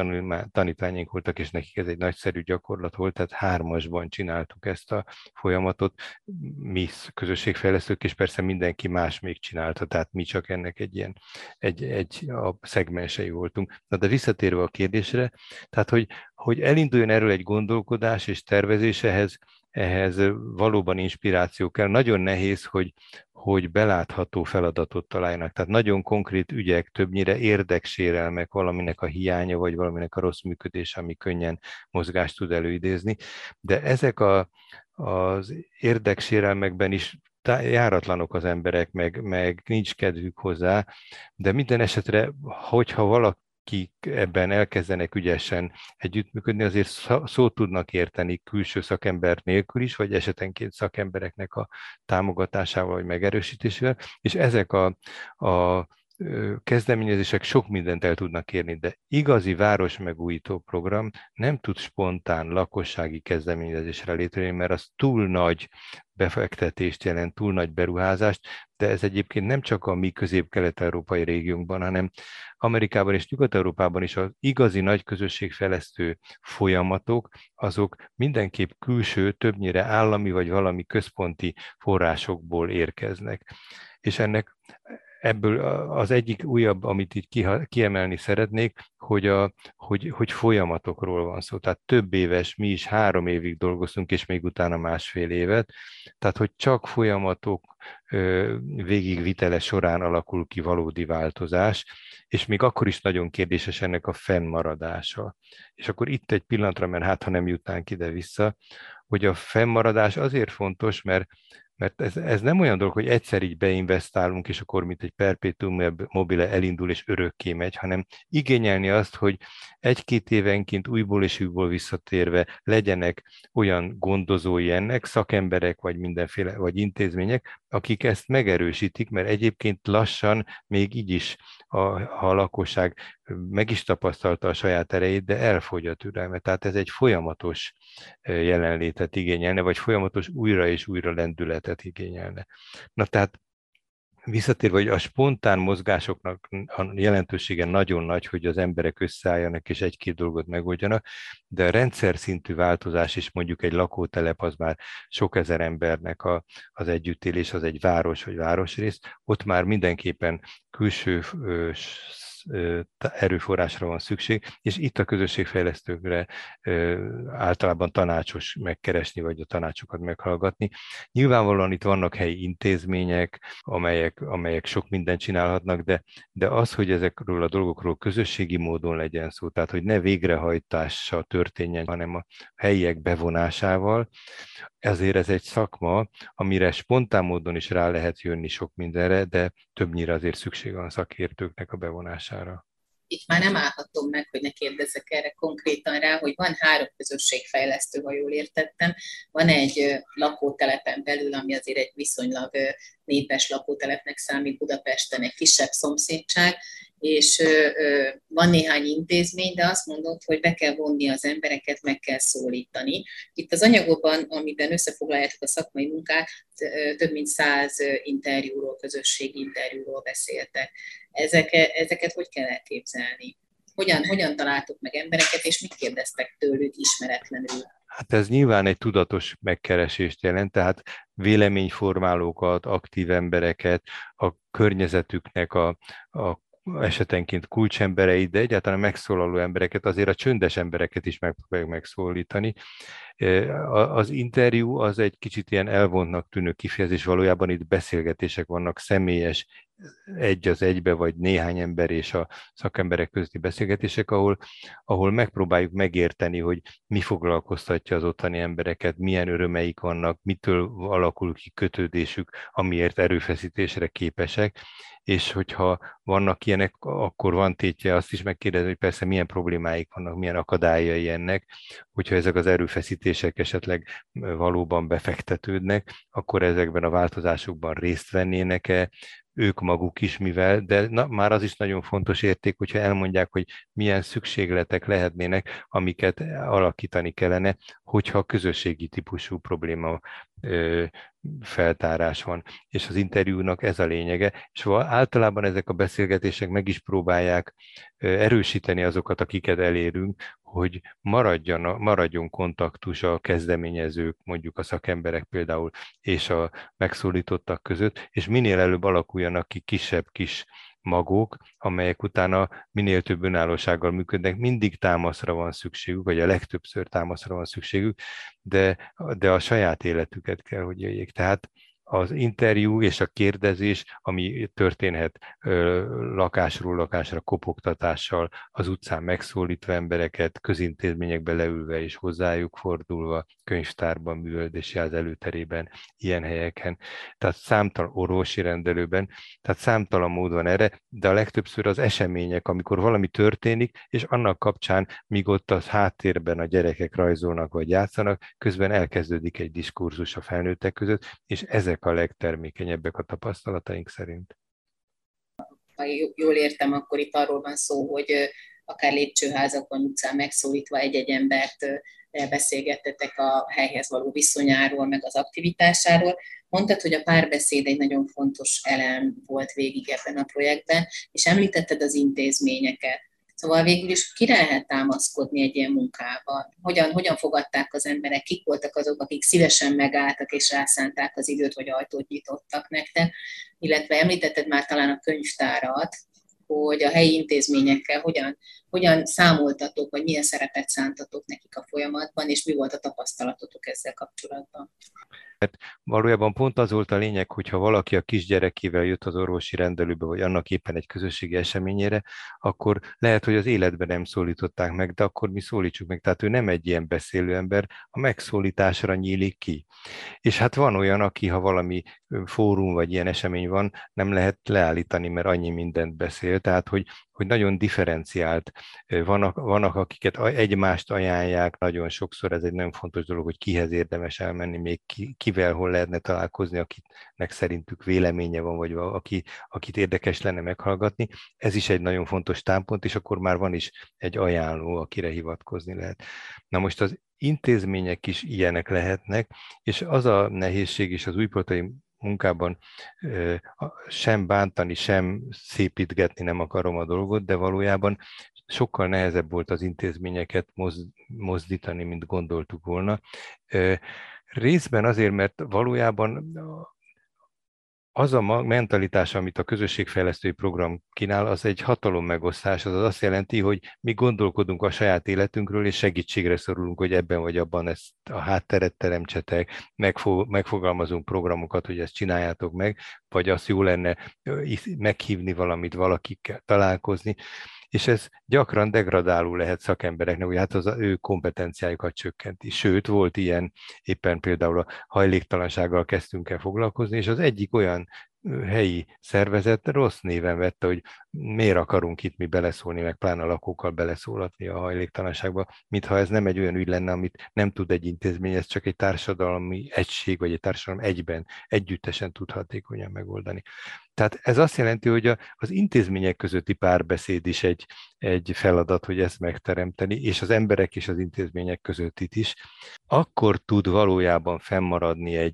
tanítványink voltak, és nekik ez egy nagyszerű gyakorlat volt, tehát 3-asban csináltuk ezt a folyamatot. Mi közösségfejlesztők, és persze mindenki más még csinálta, tehát mi csak ennek egy ilyen a szegmensei voltunk. Na, de visszatérve a kérdésre, tehát hogy elinduljon erről egy gondolkodás és tervezés, ehhez valóban inspiráció kell. Nagyon nehéz, hogy belátható feladatot találjanak. Tehát nagyon konkrét ügyek, többnyire érdeksérelmek, valaminek a hiánya, vagy valaminek a rossz működése, ami könnyen mozgást tud előidézni. De ezek az érdeksérelmekben is járatlanok az emberek, meg nincs kedvük hozzá, de minden esetre, hogyha akik ebben elkezdenek ügyesen együttműködni, azért szót tudnak érteni külső szakember nélkül is, vagy esetenként szakembereknek a támogatásával, vagy megerősítésével, és ezek a kezdeményezések sok mindent el tudnak érni, de igazi városmegújító program nem tud spontán lakossági kezdeményezésre létrejönni, mert az túl nagy befektetést jelent, túl nagy beruházást, de ez egyébként nem csak a mi közép-kelet-európai régiónkban, hanem Amerikában és Nyugat-Európában is az igazi nagy közösségfejlesztő folyamatok, azok mindenképp külső, többnyire állami vagy valami központi forrásokból érkeznek. És ebből az egyik újabb, amit itt kiemelni szeretnék, hogy folyamatokról van szó. Tehát több éves, mi is 3 évig dolgoztunk, és még utána másfél évet. Tehát, hogy csak folyamatok végigvitele során alakul ki valódi változás, és még akkor is nagyon kérdéses ennek a fennmaradása. És akkor itt egy pillanatra, mert hát ha nem jutnánk ide-vissza, hogy a fennmaradás azért fontos, mert ez nem olyan dolog, hogy egyszer így beinvestálunk, és akkor mint egy perpetuum mobile elindul, és örökké megy, hanem igényelni azt, hogy 1-2 évenként újból és újból visszatérve legyenek olyan gondozói ennek, szakemberek, vagy mindenféle, vagy intézmények, akik ezt megerősítik, mert egyébként lassan még így is a lakosság meg is tapasztalta a saját erejét, de elfogy a türelme. Tehát ez egy folyamatos jelenlétet igényelne, vagy folyamatos újra és újra lendületet igényelne. Na tehát visszatérve, hogy a spontán mozgásoknak a jelentősége nagyon nagy, hogy az emberek összeálljanak és 1-2 dolgot megoldjanak, de a rendszer szintű változás is, mondjuk egy lakótelep, az már sok ezer embernek az együttélés, az egy város vagy városrész, ott már mindenképpen külső erőforrásra van szükség, és itt a közösségfejlesztőkre általában tanácsos megkeresni, vagy a tanácsokat meghallgatni. Nyilvánvalóan itt vannak helyi intézmények, amelyek sok mindent csinálhatnak, de az, hogy ezekről a dolgokról közösségi módon legyen szó, tehát hogy ne végrehajtása történjen, hanem a helyiek bevonásával, ezért ez egy szakma, amire spontán módon is rá lehet jönni sok mindenre, de többnyire azért szükség van a szakértőknek a bevonására. Itt már nem állhatom meg, hogy ne kérdezzek erre konkrétan rá, hogy van 3 közösségfejlesztő, ha jól értettem. Van egy lakótelepen belül, ami azért egy viszonylag népes lakótelepnek számít Budapesten, egy kisebb szomszédság, és van néhány intézmény, de azt mondod, hogy be kell vonni az embereket, meg kell szólítani. Itt az anyagokban, amiben összefoglaljátok a szakmai munkát, több mint 100 interjúról, közösségi interjúról beszéltek. Ezeket hogy kell elképzelni? Hogyan találtok meg embereket, és mit kérdeztek tőlük ismeretlenül? Hát ez nyilván egy tudatos megkeresést jelent, tehát véleményformálókat, aktív embereket, a környezetüknek a esetenként kulcsembereit, de egyáltalán megszólaló embereket, azért a csöndes embereket is megpróbáljuk megszólítani. Az interjú az egy kicsit ilyen elvontnak tűnő kifejezés, valójában itt beszélgetések vannak, személyes, egy az egybe, vagy néhány ember és a szakemberek közti beszélgetések, ahol megpróbáljuk megérteni, hogy mi foglalkoztatja az ottani embereket, milyen örömeik vannak, mitől alakul ki kötődésük, amiért erőfeszítésre képesek, és hogyha vannak ilyenek, akkor van tétje azt is megkérdezni, hogy persze milyen problémáik vannak, milyen akadályai ennek, hogyha ezek az erőfeszítések esetleg valóban befektetődnek, akkor ezekben a változásokban részt vennének-e, ők maguk is mivel, de már az is nagyon fontos érték, hogyha elmondják, hogy milyen szükségletek lehetnének, amiket alakítani kellene, hogyha közösségi típusú probléma feltárás van. És az interjúnak ez a lényege. És általában ezek a beszélgetések meg is próbálják erősíteni azokat, akiket elérünk, hogy maradjon kontaktus a kezdeményezők, mondjuk a szakemberek például, és a megszólítottak között, és minél előbb alakuljanak ki kisebb kis magok, amelyek utána minél több önállósággal működnek, mindig támaszra van szükségük, vagy a legtöbbször támaszra van szükségük, de a saját életüket kell, hogy éljék. Tehát az interjú és a kérdezés, ami történhet lakásról lakásra kopogtatással, az utcán megszólítva embereket, közintézményekbe leülve és hozzájuk fordulva, könyvtárban, művelődésház előterében, ilyen helyeken, tehát számtalan orvosi rendelőben, tehát számtalan mód van erre, de a legtöbbször az események, amikor valami történik, és annak kapcsán, míg ott az háttérben a gyerekek rajzolnak vagy játszanak, közben elkezdődik egy diskurzus a felnőttek között, és ezek a legtermékenyebbek a tapasztalataink szerint. Ha jól értem, akkor itt arról van szó, hogy akár lépcsőházakon, utcán megszólítva egy-egy embert beszélgettetek a helyhez való viszonyáról, meg az aktivitásáról. Mondtad, hogy a párbeszéd egy nagyon fontos elem volt végig ebben a projektben, és említetted az intézményeket. Szóval végül is kire lehet támaszkodni egy ilyen munkában? Hogyan fogadták az emberek? Kik voltak azok, akik szívesen megálltak és rászánták az időt, vagy ajtót nyitottak nektek? Illetve említetted már talán a könyvtárat, hogy a helyi intézményekkel hogyan számoltatok, vagy milyen szerepet szántatok nekik a folyamatban, és mi volt a tapasztalatotok ezzel kapcsolatban? Mert valójában pont az volt a lényeg, hogyha valaki a kisgyerekével jött az orvosi rendelőbe, vagy annak éppen egy közösségi eseményére, akkor lehet, hogy az életben nem szólították meg, de akkor mi szólítsuk meg. Tehát ő nem egy ilyen beszélő ember, a megszólításra nyílik ki. És hát van olyan, aki, ha valami fórum vagy ilyen esemény van, nem lehet leállítani, mert annyi mindent beszél. Tehát, hogy nagyon differenciált. Vannak, akiket egymást ajánlják nagyon sokszor, ez egy nagyon fontos dolog, hogy kihez érdemes elmenni, még kivel hol lehetne találkozni, akinek szerintük véleménye van, vagy akit érdekes lenne meghallgatni. Ez is egy nagyon fontos támpont, és akkor már van is egy ajánló, akire hivatkozni lehet. Na most az intézmények is ilyenek lehetnek, és az a nehézség is az újpalotai munkában, sem bántani, sem szépítgetni nem akarom a dolgot, de valójában sokkal nehezebb volt az intézményeket mozdítani, mint gondoltuk volna. Részben azért, mert valójában az a mentalitás, amit a közösségfejlesztői program kínál, az egy hatalommegosztás, az azt jelenti, hogy mi gondolkodunk a saját életünkről, és segítségre szorulunk, hogy ebben vagy abban ezt a hátteret teremtsetek, megfogalmazunk programokat, hogy ezt csináljátok meg, vagy azt jó lenne meghívni valamit, valakikkel találkozni, és ez gyakran degradáló lehet szakembereknek, hogy hát az ő kompetenciájukat csökkenti. Sőt, volt ilyen, éppen például a hajléktalansággal kezdtünk el foglalkozni, és az egyik olyan helyi szervezet rossz néven vette, hogy miért akarunk itt mi beleszólni, meg pláne a lakókkal beleszólatni a hajléktalanságba, mintha ez nem egy olyan ügy lenne, amit nem tud egy intézmény, ez csak egy társadalmi egység, vagy egy társadalom egyben, együttesen tud hatékonyan megoldani. Tehát ez azt jelenti, hogy az intézmények közötti párbeszéd is egy feladat, hogy ezt megteremteni, és az emberek és az intézmények között itt is. Akkor tud valójában fennmaradni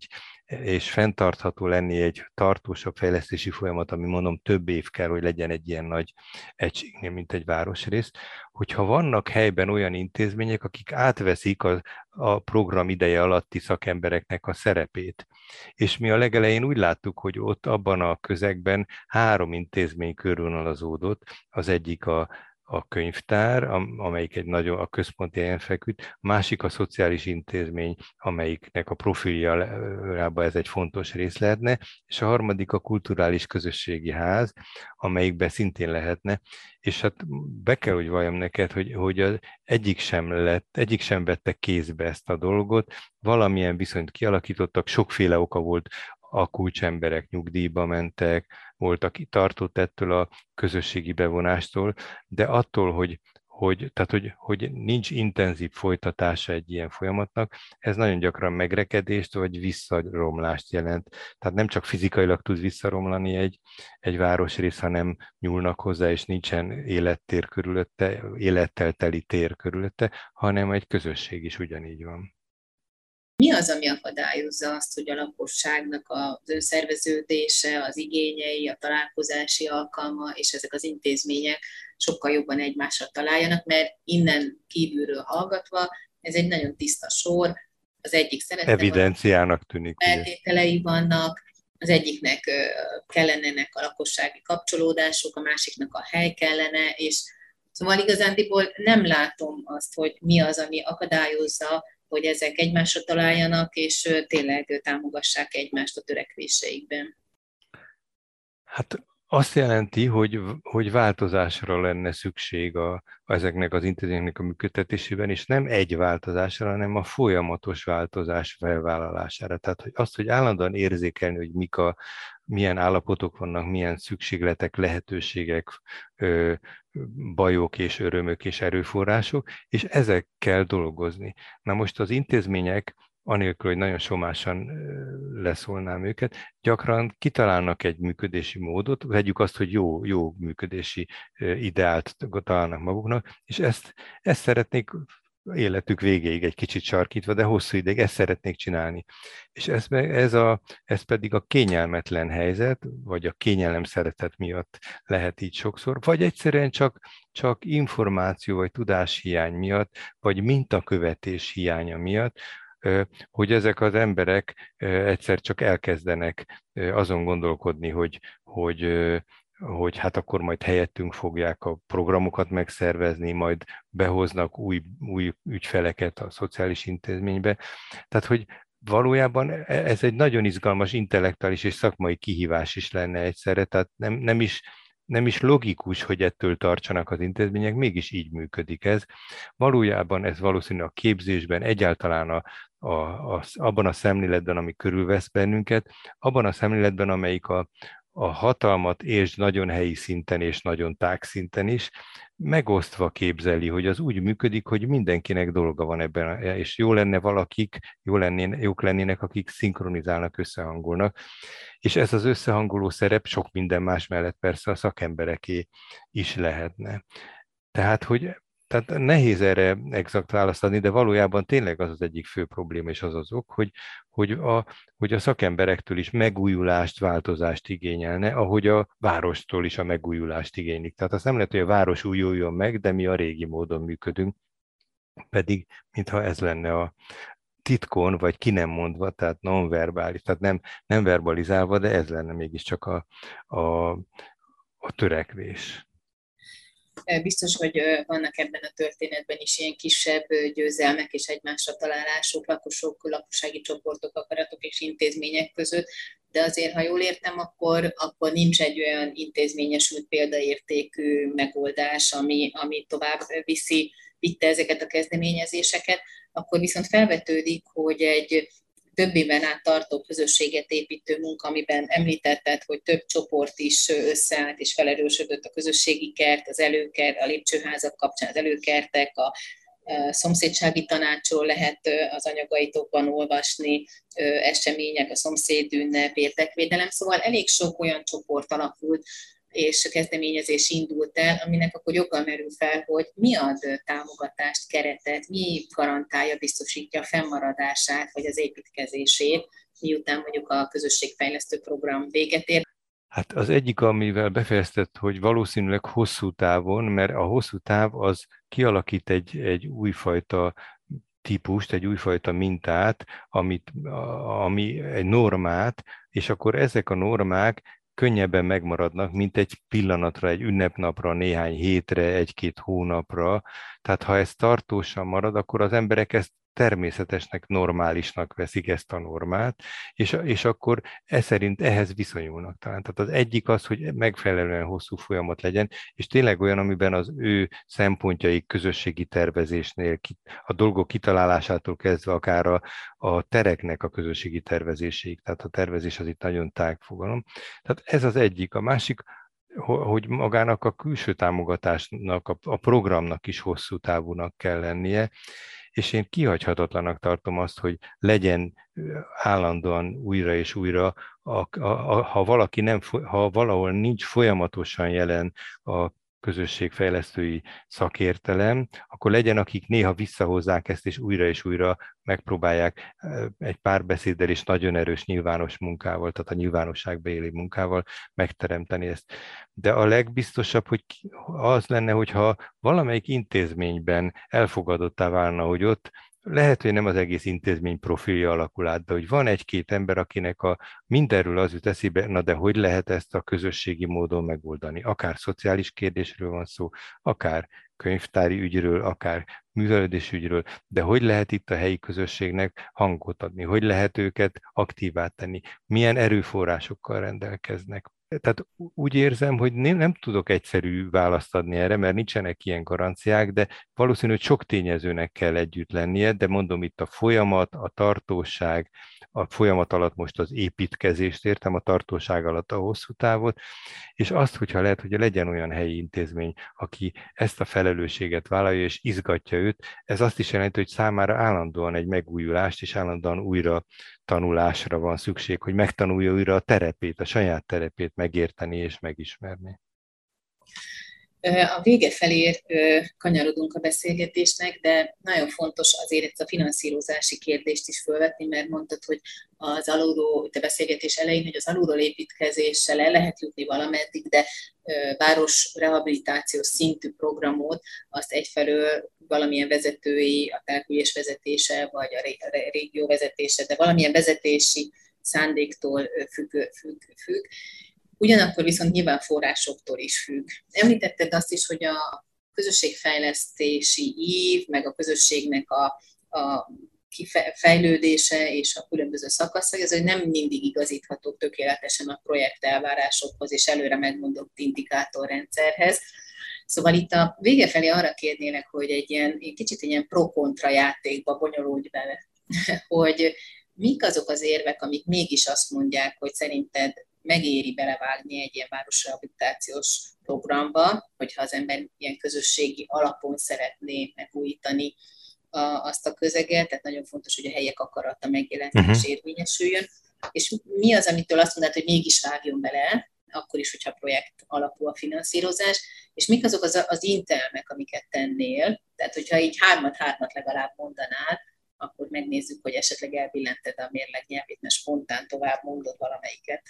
és fenntartható lenni egy tartósabb fejlesztési folyamat, ami mondom több év kell, hogy legyen egy ilyen nagy egységnél, mint egy városrész, hogyha vannak helyben olyan intézmények, akik átveszik a program ideje alatti szakembereknek a szerepét. És mi a legelején úgy láttuk, hogy ott abban a közegben 3 intézmény körvonalazódott, az egyik a könyvtár, amelyik egy nagyon a központi helyen feküdt, a másik a szociális intézmény, amelyiknek a profiljában ez egy fontos rész lehetne, és a harmadik a kulturális közösségi ház, amelyikben szintén lehetne, és hát be kell, hogy valljam neked, hogy az egyik sem vette kézbe ezt a dolgot, valamilyen viszont kialakítottak, sokféle oka volt, a kulcsemberek nyugdíjba mentek, volt, aki tartott ettől a közösségi bevonástól, de attól, hogy nincs intenzív folytatása egy ilyen folyamatnak, ez nagyon gyakran megrekedést vagy visszaromlást jelent. Tehát nem csak fizikailag tud visszaromlani egy városrész, hanem nyúlnak hozzá, és nincsen élettér körülötte, élettel teli tér körülötte, hanem egy közösség is ugyanígy van. Mi az, ami akadályozza azt, hogy a lakosságnak az önszerveződése, az igényei, a találkozási alkalma és ezek az intézmények sokkal jobban egymásra találjanak, mert innen kívülről hallgatva ez egy nagyon tiszta sor, az egyik szeretne evidenciának tűnik. Feltételei vannak, az egyiknek kellenének a lakossági kapcsolódások, a másiknak a hely kellene, és szóval igazándiból nem látom azt, hogy mi az, ami akadályozza, hogy ezek egymásra találjanak, és tényleg támogassák egymást a törekvéseikben. Hát azt jelenti, hogy változásra lenne szükség ezeknek az intézményeknek a működtetésében, és nem egy változásra, hanem a folyamatos változás felvállalására. Tehát hogy állandóan érzékelni, hogy milyen állapotok vannak, milyen szükségletek, lehetőségek, bajok és örömök és erőforrások, és ezekkel dolgozni. Na most az intézmények, anélkül, hogy nagyon somásan leszólnám őket, gyakran kitalálnak egy működési módot, vegyük azt, hogy jó működési ideált találnak maguknak, és ezt szeretnék életük végéig egy kicsit sarkítva, de hosszú ideig ezt szeretnék csinálni. És ez pedig a kényelmetlen helyzet, vagy a kényelem szeretet miatt lehet így sokszor, vagy egyszerűen csak információ vagy tudáshiány miatt, vagy mintakövetés hiánya miatt, hogy ezek az emberek egyszer csak elkezdenek azon gondolkodni, hogy hát akkor majd helyettünk fogják a programokat megszervezni, majd behoznak új ügyfeleket a szociális intézménybe. Tehát, hogy valójában ez egy nagyon izgalmas intellektuális és szakmai kihívás is lenne egyszerre, tehát nem is logikus, hogy ettől tartsanak az intézmények, mégis így működik ez. Valójában ez valószínűleg a képzésben, egyáltalán abban a szemléletben, ami körülvesz bennünket, abban a szemléletben, amelyik a hatalmat és nagyon helyi szinten és nagyon tágszinten is megosztva képzeli, hogy az úgy működik, hogy mindenkinek dolga van ebben, és jók lennének, akik szinkronizálnak, összehangolnak. És ez az összehangoló szerep sok minden más mellett persze a szakembereké is lehetne. Tehát nehéz erre exakt választ adni, de valójában tényleg az egyik fő probléma, és az az ok, hogy a szakemberektől is megújulást, változást igényelne, ahogy a várostól is a megújulást igénylik. Tehát azt nem lehet, hogy a város újuljon meg, de mi a régi módon működünk, pedig mintha ez lenne a titkon, vagy ki nem mondva, tehát nonverbális, tehát nem verbalizálva, de ez lenne mégiscsak a törekvés. Biztos, hogy vannak ebben a történetben is ilyen kisebb győzelmek és egymásra találások, lakosok, lakossági csoportok, akaratok és intézmények között, de azért, ha jól értem, akkor nincs egy olyan intézményesült példaértékű megoldás, ami tovább vitte ezeket a kezdeményezéseket, akkor viszont felvetődik, hogy egy több éven át tartó közösséget építő munka, amiben említetted, hogy több csoport is összeállt és felerősödött, a közösségi kert, az előkert, a lépcsőházak kapcsán az előkertek, a szomszédsági tanácsról lehet az anyagaitokban olvasni, események, a szomszéd ünnep, érdekvédelem, szóval elég sok olyan csoport alakult, és kezdeményezés indult el, aminek akkor joggal merül fel, hogy mi ad támogatást, keretet, mi garantálja, biztosítja a fennmaradását, vagy az építkezését, miután mondjuk a közösségfejlesztő program véget ér. Hát az egyik, amivel befejeztett, hogy valószínűleg hosszú távon, mert a hosszú táv az kialakít egy újfajta típust, egy újfajta mintát, ami egy normát, és akkor ezek a normák könnyebben megmaradnak, mint egy pillanatra, egy ünnepnapra, néhány hétre, egy-két hónapra. Tehát ha ez tartósan marad, akkor az emberek ezt természetesnek, normálisnak veszik, ezt a normát, és akkor ez szerint ehhez viszonyulnak talán. Tehát az egyik az, hogy megfelelően hosszú folyamat legyen, és tényleg olyan, amiben az ő szempontjaik közösségi tervezésnél, a dolgok kitalálásától kezdve akár a tereknek a közösségi tervezéséig, tehát a tervezés az itt nagyon tág fogalom. Tehát ez az egyik. A másik, hogy magának a külső támogatásnak, a programnak is hosszú távúnak kell lennie, és én kihagyhatatlanak tartom azt, hogy legyen állandóan újra és újra, ha valahol nincs folyamatosan jelen a közösségfejlesztői szakértelem, akkor legyen, akik néha visszahozzák ezt, és újra megpróbálják egy párbeszéddel és nagyon erős nyilvános munkával, tehát a nyilvánosság beélő munkával megteremteni ezt. De a legbiztosabb, hogy az lenne, hogyha valamelyik intézményben elfogadottá válna, hogy ott lehet, hogy nem az egész intézmény profilja alakul át, de hogy van egy-két ember, akinek mindenről az jut eszébe, na de hogy lehet ezt a közösségi módon megoldani? Akár szociális kérdésről van szó, akár könyvtári ügyről, akár művelődés ügyről, de hogy lehet itt a helyi közösségnek hangot adni? Hogy lehet őket aktívá tenni? Milyen erőforrásokkal rendelkeznek? Tehát úgy érzem, hogy nem tudok egyszerű választ adni erre, mert nincsenek ilyen garanciák, de valószínű, hogy sok tényezőnek kell együtt lennie, de mondom, itt a folyamat, a tartóság, a folyamat alatt most az építkezést értem, a tartóság alatt a hosszú távot, és azt, hogyha lehet, hogy legyen olyan helyi intézmény, aki ezt a felelősséget vállalja és izgatja őt, ez azt is jelenti, hogy számára állandóan egy megújulást és állandóan újra tanulásra van szükség, hogy megtanulja újra a terepét, a saját terepét megérteni és megismerni. A vége felé kanyarodunk a beszélgetésnek, de nagyon fontos azért ezt a finanszírozási kérdést is fölvetni, mert mondtad, hogy az alulról, itt a beszélgetés elején, hogy az alulról építkezéssel el lehet jutni valameddig, de város rehabilitációs szintű programot, azt egyfelől valamilyen vezetői, a település vezetése, vagy a régió vezetése, de valamilyen vezetési szándéktól függ. Ugyanakkor viszont nyilván forrásoktól is függ. Említetted azt is, hogy a közösségfejlesztési ív, meg a közösségnek a kifejlődése és a különböző szakaszai, ez nem mindig igazítható tökéletesen a projekt elvárásokhoz és előre megmondott indikátorrendszerhez. Szóval itt a vége felé arra kérnélek, hogy egy kicsit ilyen pro-kontra játékba bonyolódj bele, hogy mik azok az érvek, amik mégis azt mondják, hogy szerinted megéri belevágni egy ilyen városrehabilitációs programba, hogyha az ember ilyen közösségi alapon szeretné megújítani azt a közeget, tehát nagyon fontos, hogy a helyek akarata megjelenjen és érvényesüljön. És mi az, amitől azt mondod, hogy mégis vágjon bele, akkor is, hogyha projekt alapú a finanszírozás, és mik azok az intelmek, amiket tennél, tehát hogyha így hármat legalább mondanál, akkor megnézzük, hogy esetleg elbillented a mérleg nyelvét, mert spontán tovább mondod valamelyiket.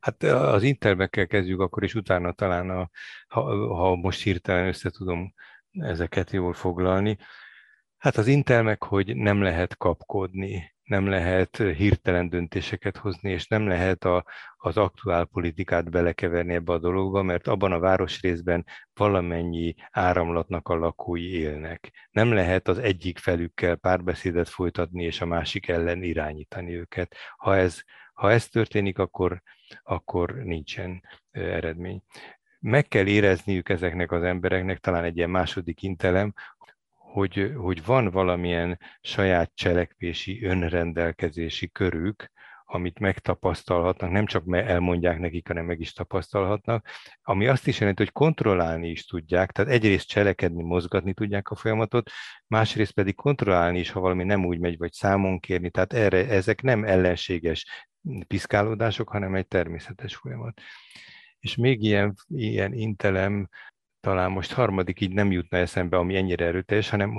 Hát az intelmekkel kezdjük akkor, és utána talán, ha most hirtelen össze tudom ezeket jól foglalni. Hát az intelmek, hogy nem lehet kapkodni, nem lehet hirtelen döntéseket hozni, és nem lehet az aktuál politikát belekeverni ebbe a dologba, mert abban a városrészben valamennyi áramlatnak a lakói élnek. Nem lehet az egyik felükkel párbeszédet folytatni, és a másik ellen irányítani őket. Ha ez történik, akkor nincsen eredmény. Meg kell érezniük ezeknek az embereknek, talán egy ilyen második intelem, hogy van valamilyen saját cselekvési, önrendelkezési körük, amit megtapasztalhatnak, nem csak elmondják nekik, hanem meg is tapasztalhatnak, ami azt is jelenti, hogy kontrollálni is tudják, tehát egyrészt cselekedni, mozgatni tudják a folyamatot, másrészt pedig kontrollálni is, ha valami nem úgy megy, vagy számon kérni, tehát ezek nem ellenséges piszkálódások, hanem egy természetes folyamat. És még ilyen intelem, talán most harmadik így nem jutna eszembe, ami ennyire erőteljes, hanem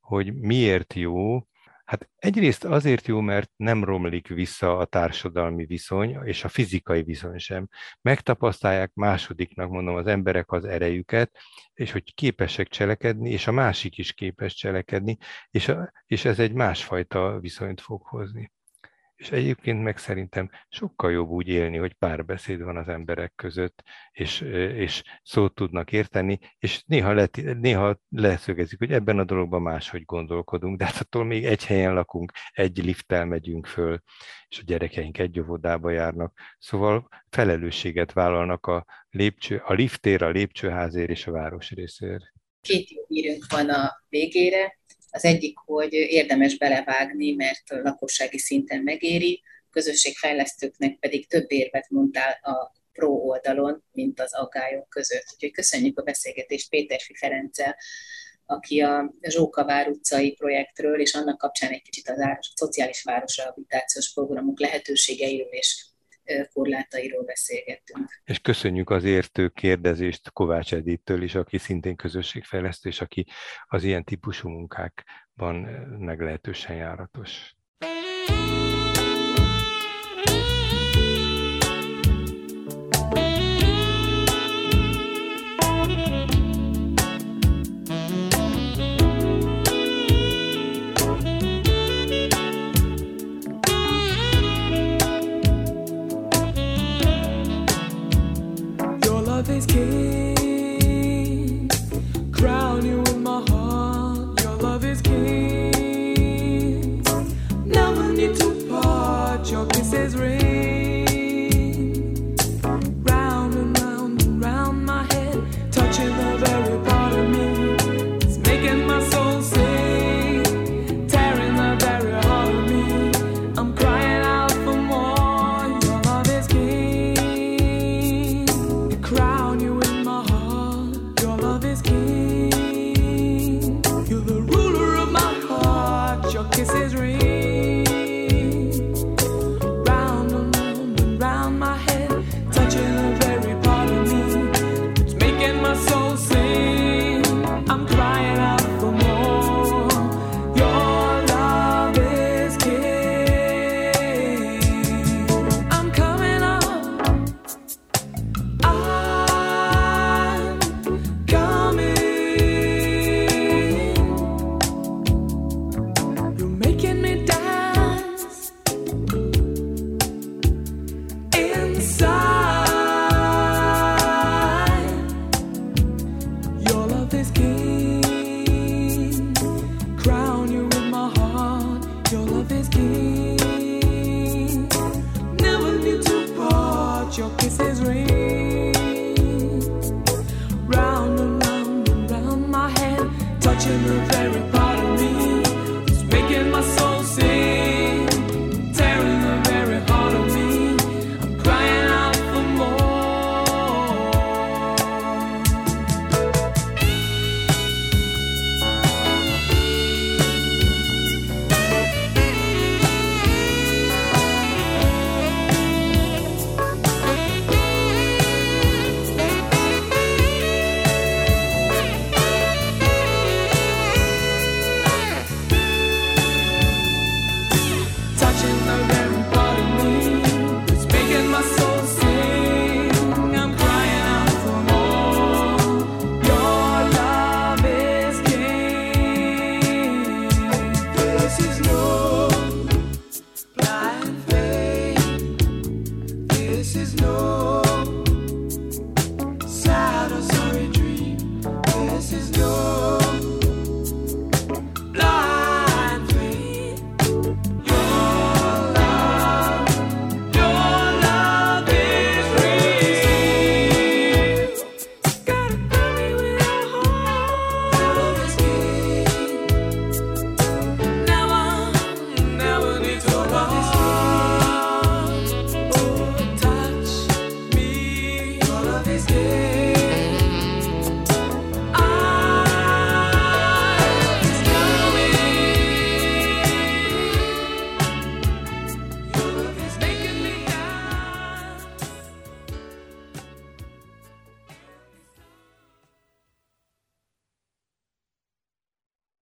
hogy miért jó. Hát egyrészt azért jó, mert nem romlik vissza a társadalmi viszony, és a fizikai viszony sem. Megtapasztalják másodiknak, mondom, az emberek az erejüket, és hogy képesek cselekedni, és a másik is képes cselekedni, és ez egy másfajta viszonyt fog hozni. És egyébként meg szerintem sokkal jobb úgy élni, hogy párbeszéd van az emberek között, és szót tudnak érteni, és néha leszögezik, hogy ebben a dologban máshogy gondolkodunk, de hát attól még egy helyen lakunk, egy lifttel megyünk föl, és a gyerekeink egy óvodába járnak. Szóval felelősséget vállalnak a liftér, a lépcsőházért és a városrészért. Két jó hírünk van a végére. Az egyik, hogy érdemes belevágni, mert lakossági szinten megéri, közösségfejlesztőknek pedig több érvet mondtál a pro oldalon, mint az aggályok között. Úgyhogy köszönjük a beszélgetést Péterfi Ferenccel, aki a Zsókavár utcai projektről és annak kapcsán egy kicsit a szociális városrehabilitációs programok lehetőségeiről és korlátairól beszélgettünk. És köszönjük az értő kérdezést Kovács Edittől is, aki szintén közösségfejlesztő, és aki az ilyen típusú munkákban meglehetősen járatos. Is king, crown you with my heart. Your love is king, never need to part. Your kisses ring round and round and round my head, touching the very part of me. It's making my soul sing, tearing the very heart of me. I'm crying out for more. Your love is king, the crowd. Kisses ring round and round and round my head, touching the very part of me. It's making my soul sing. I'm crying out for more. Your love is king. I'm coming up. I'm coming. Blind faith, your love. is good.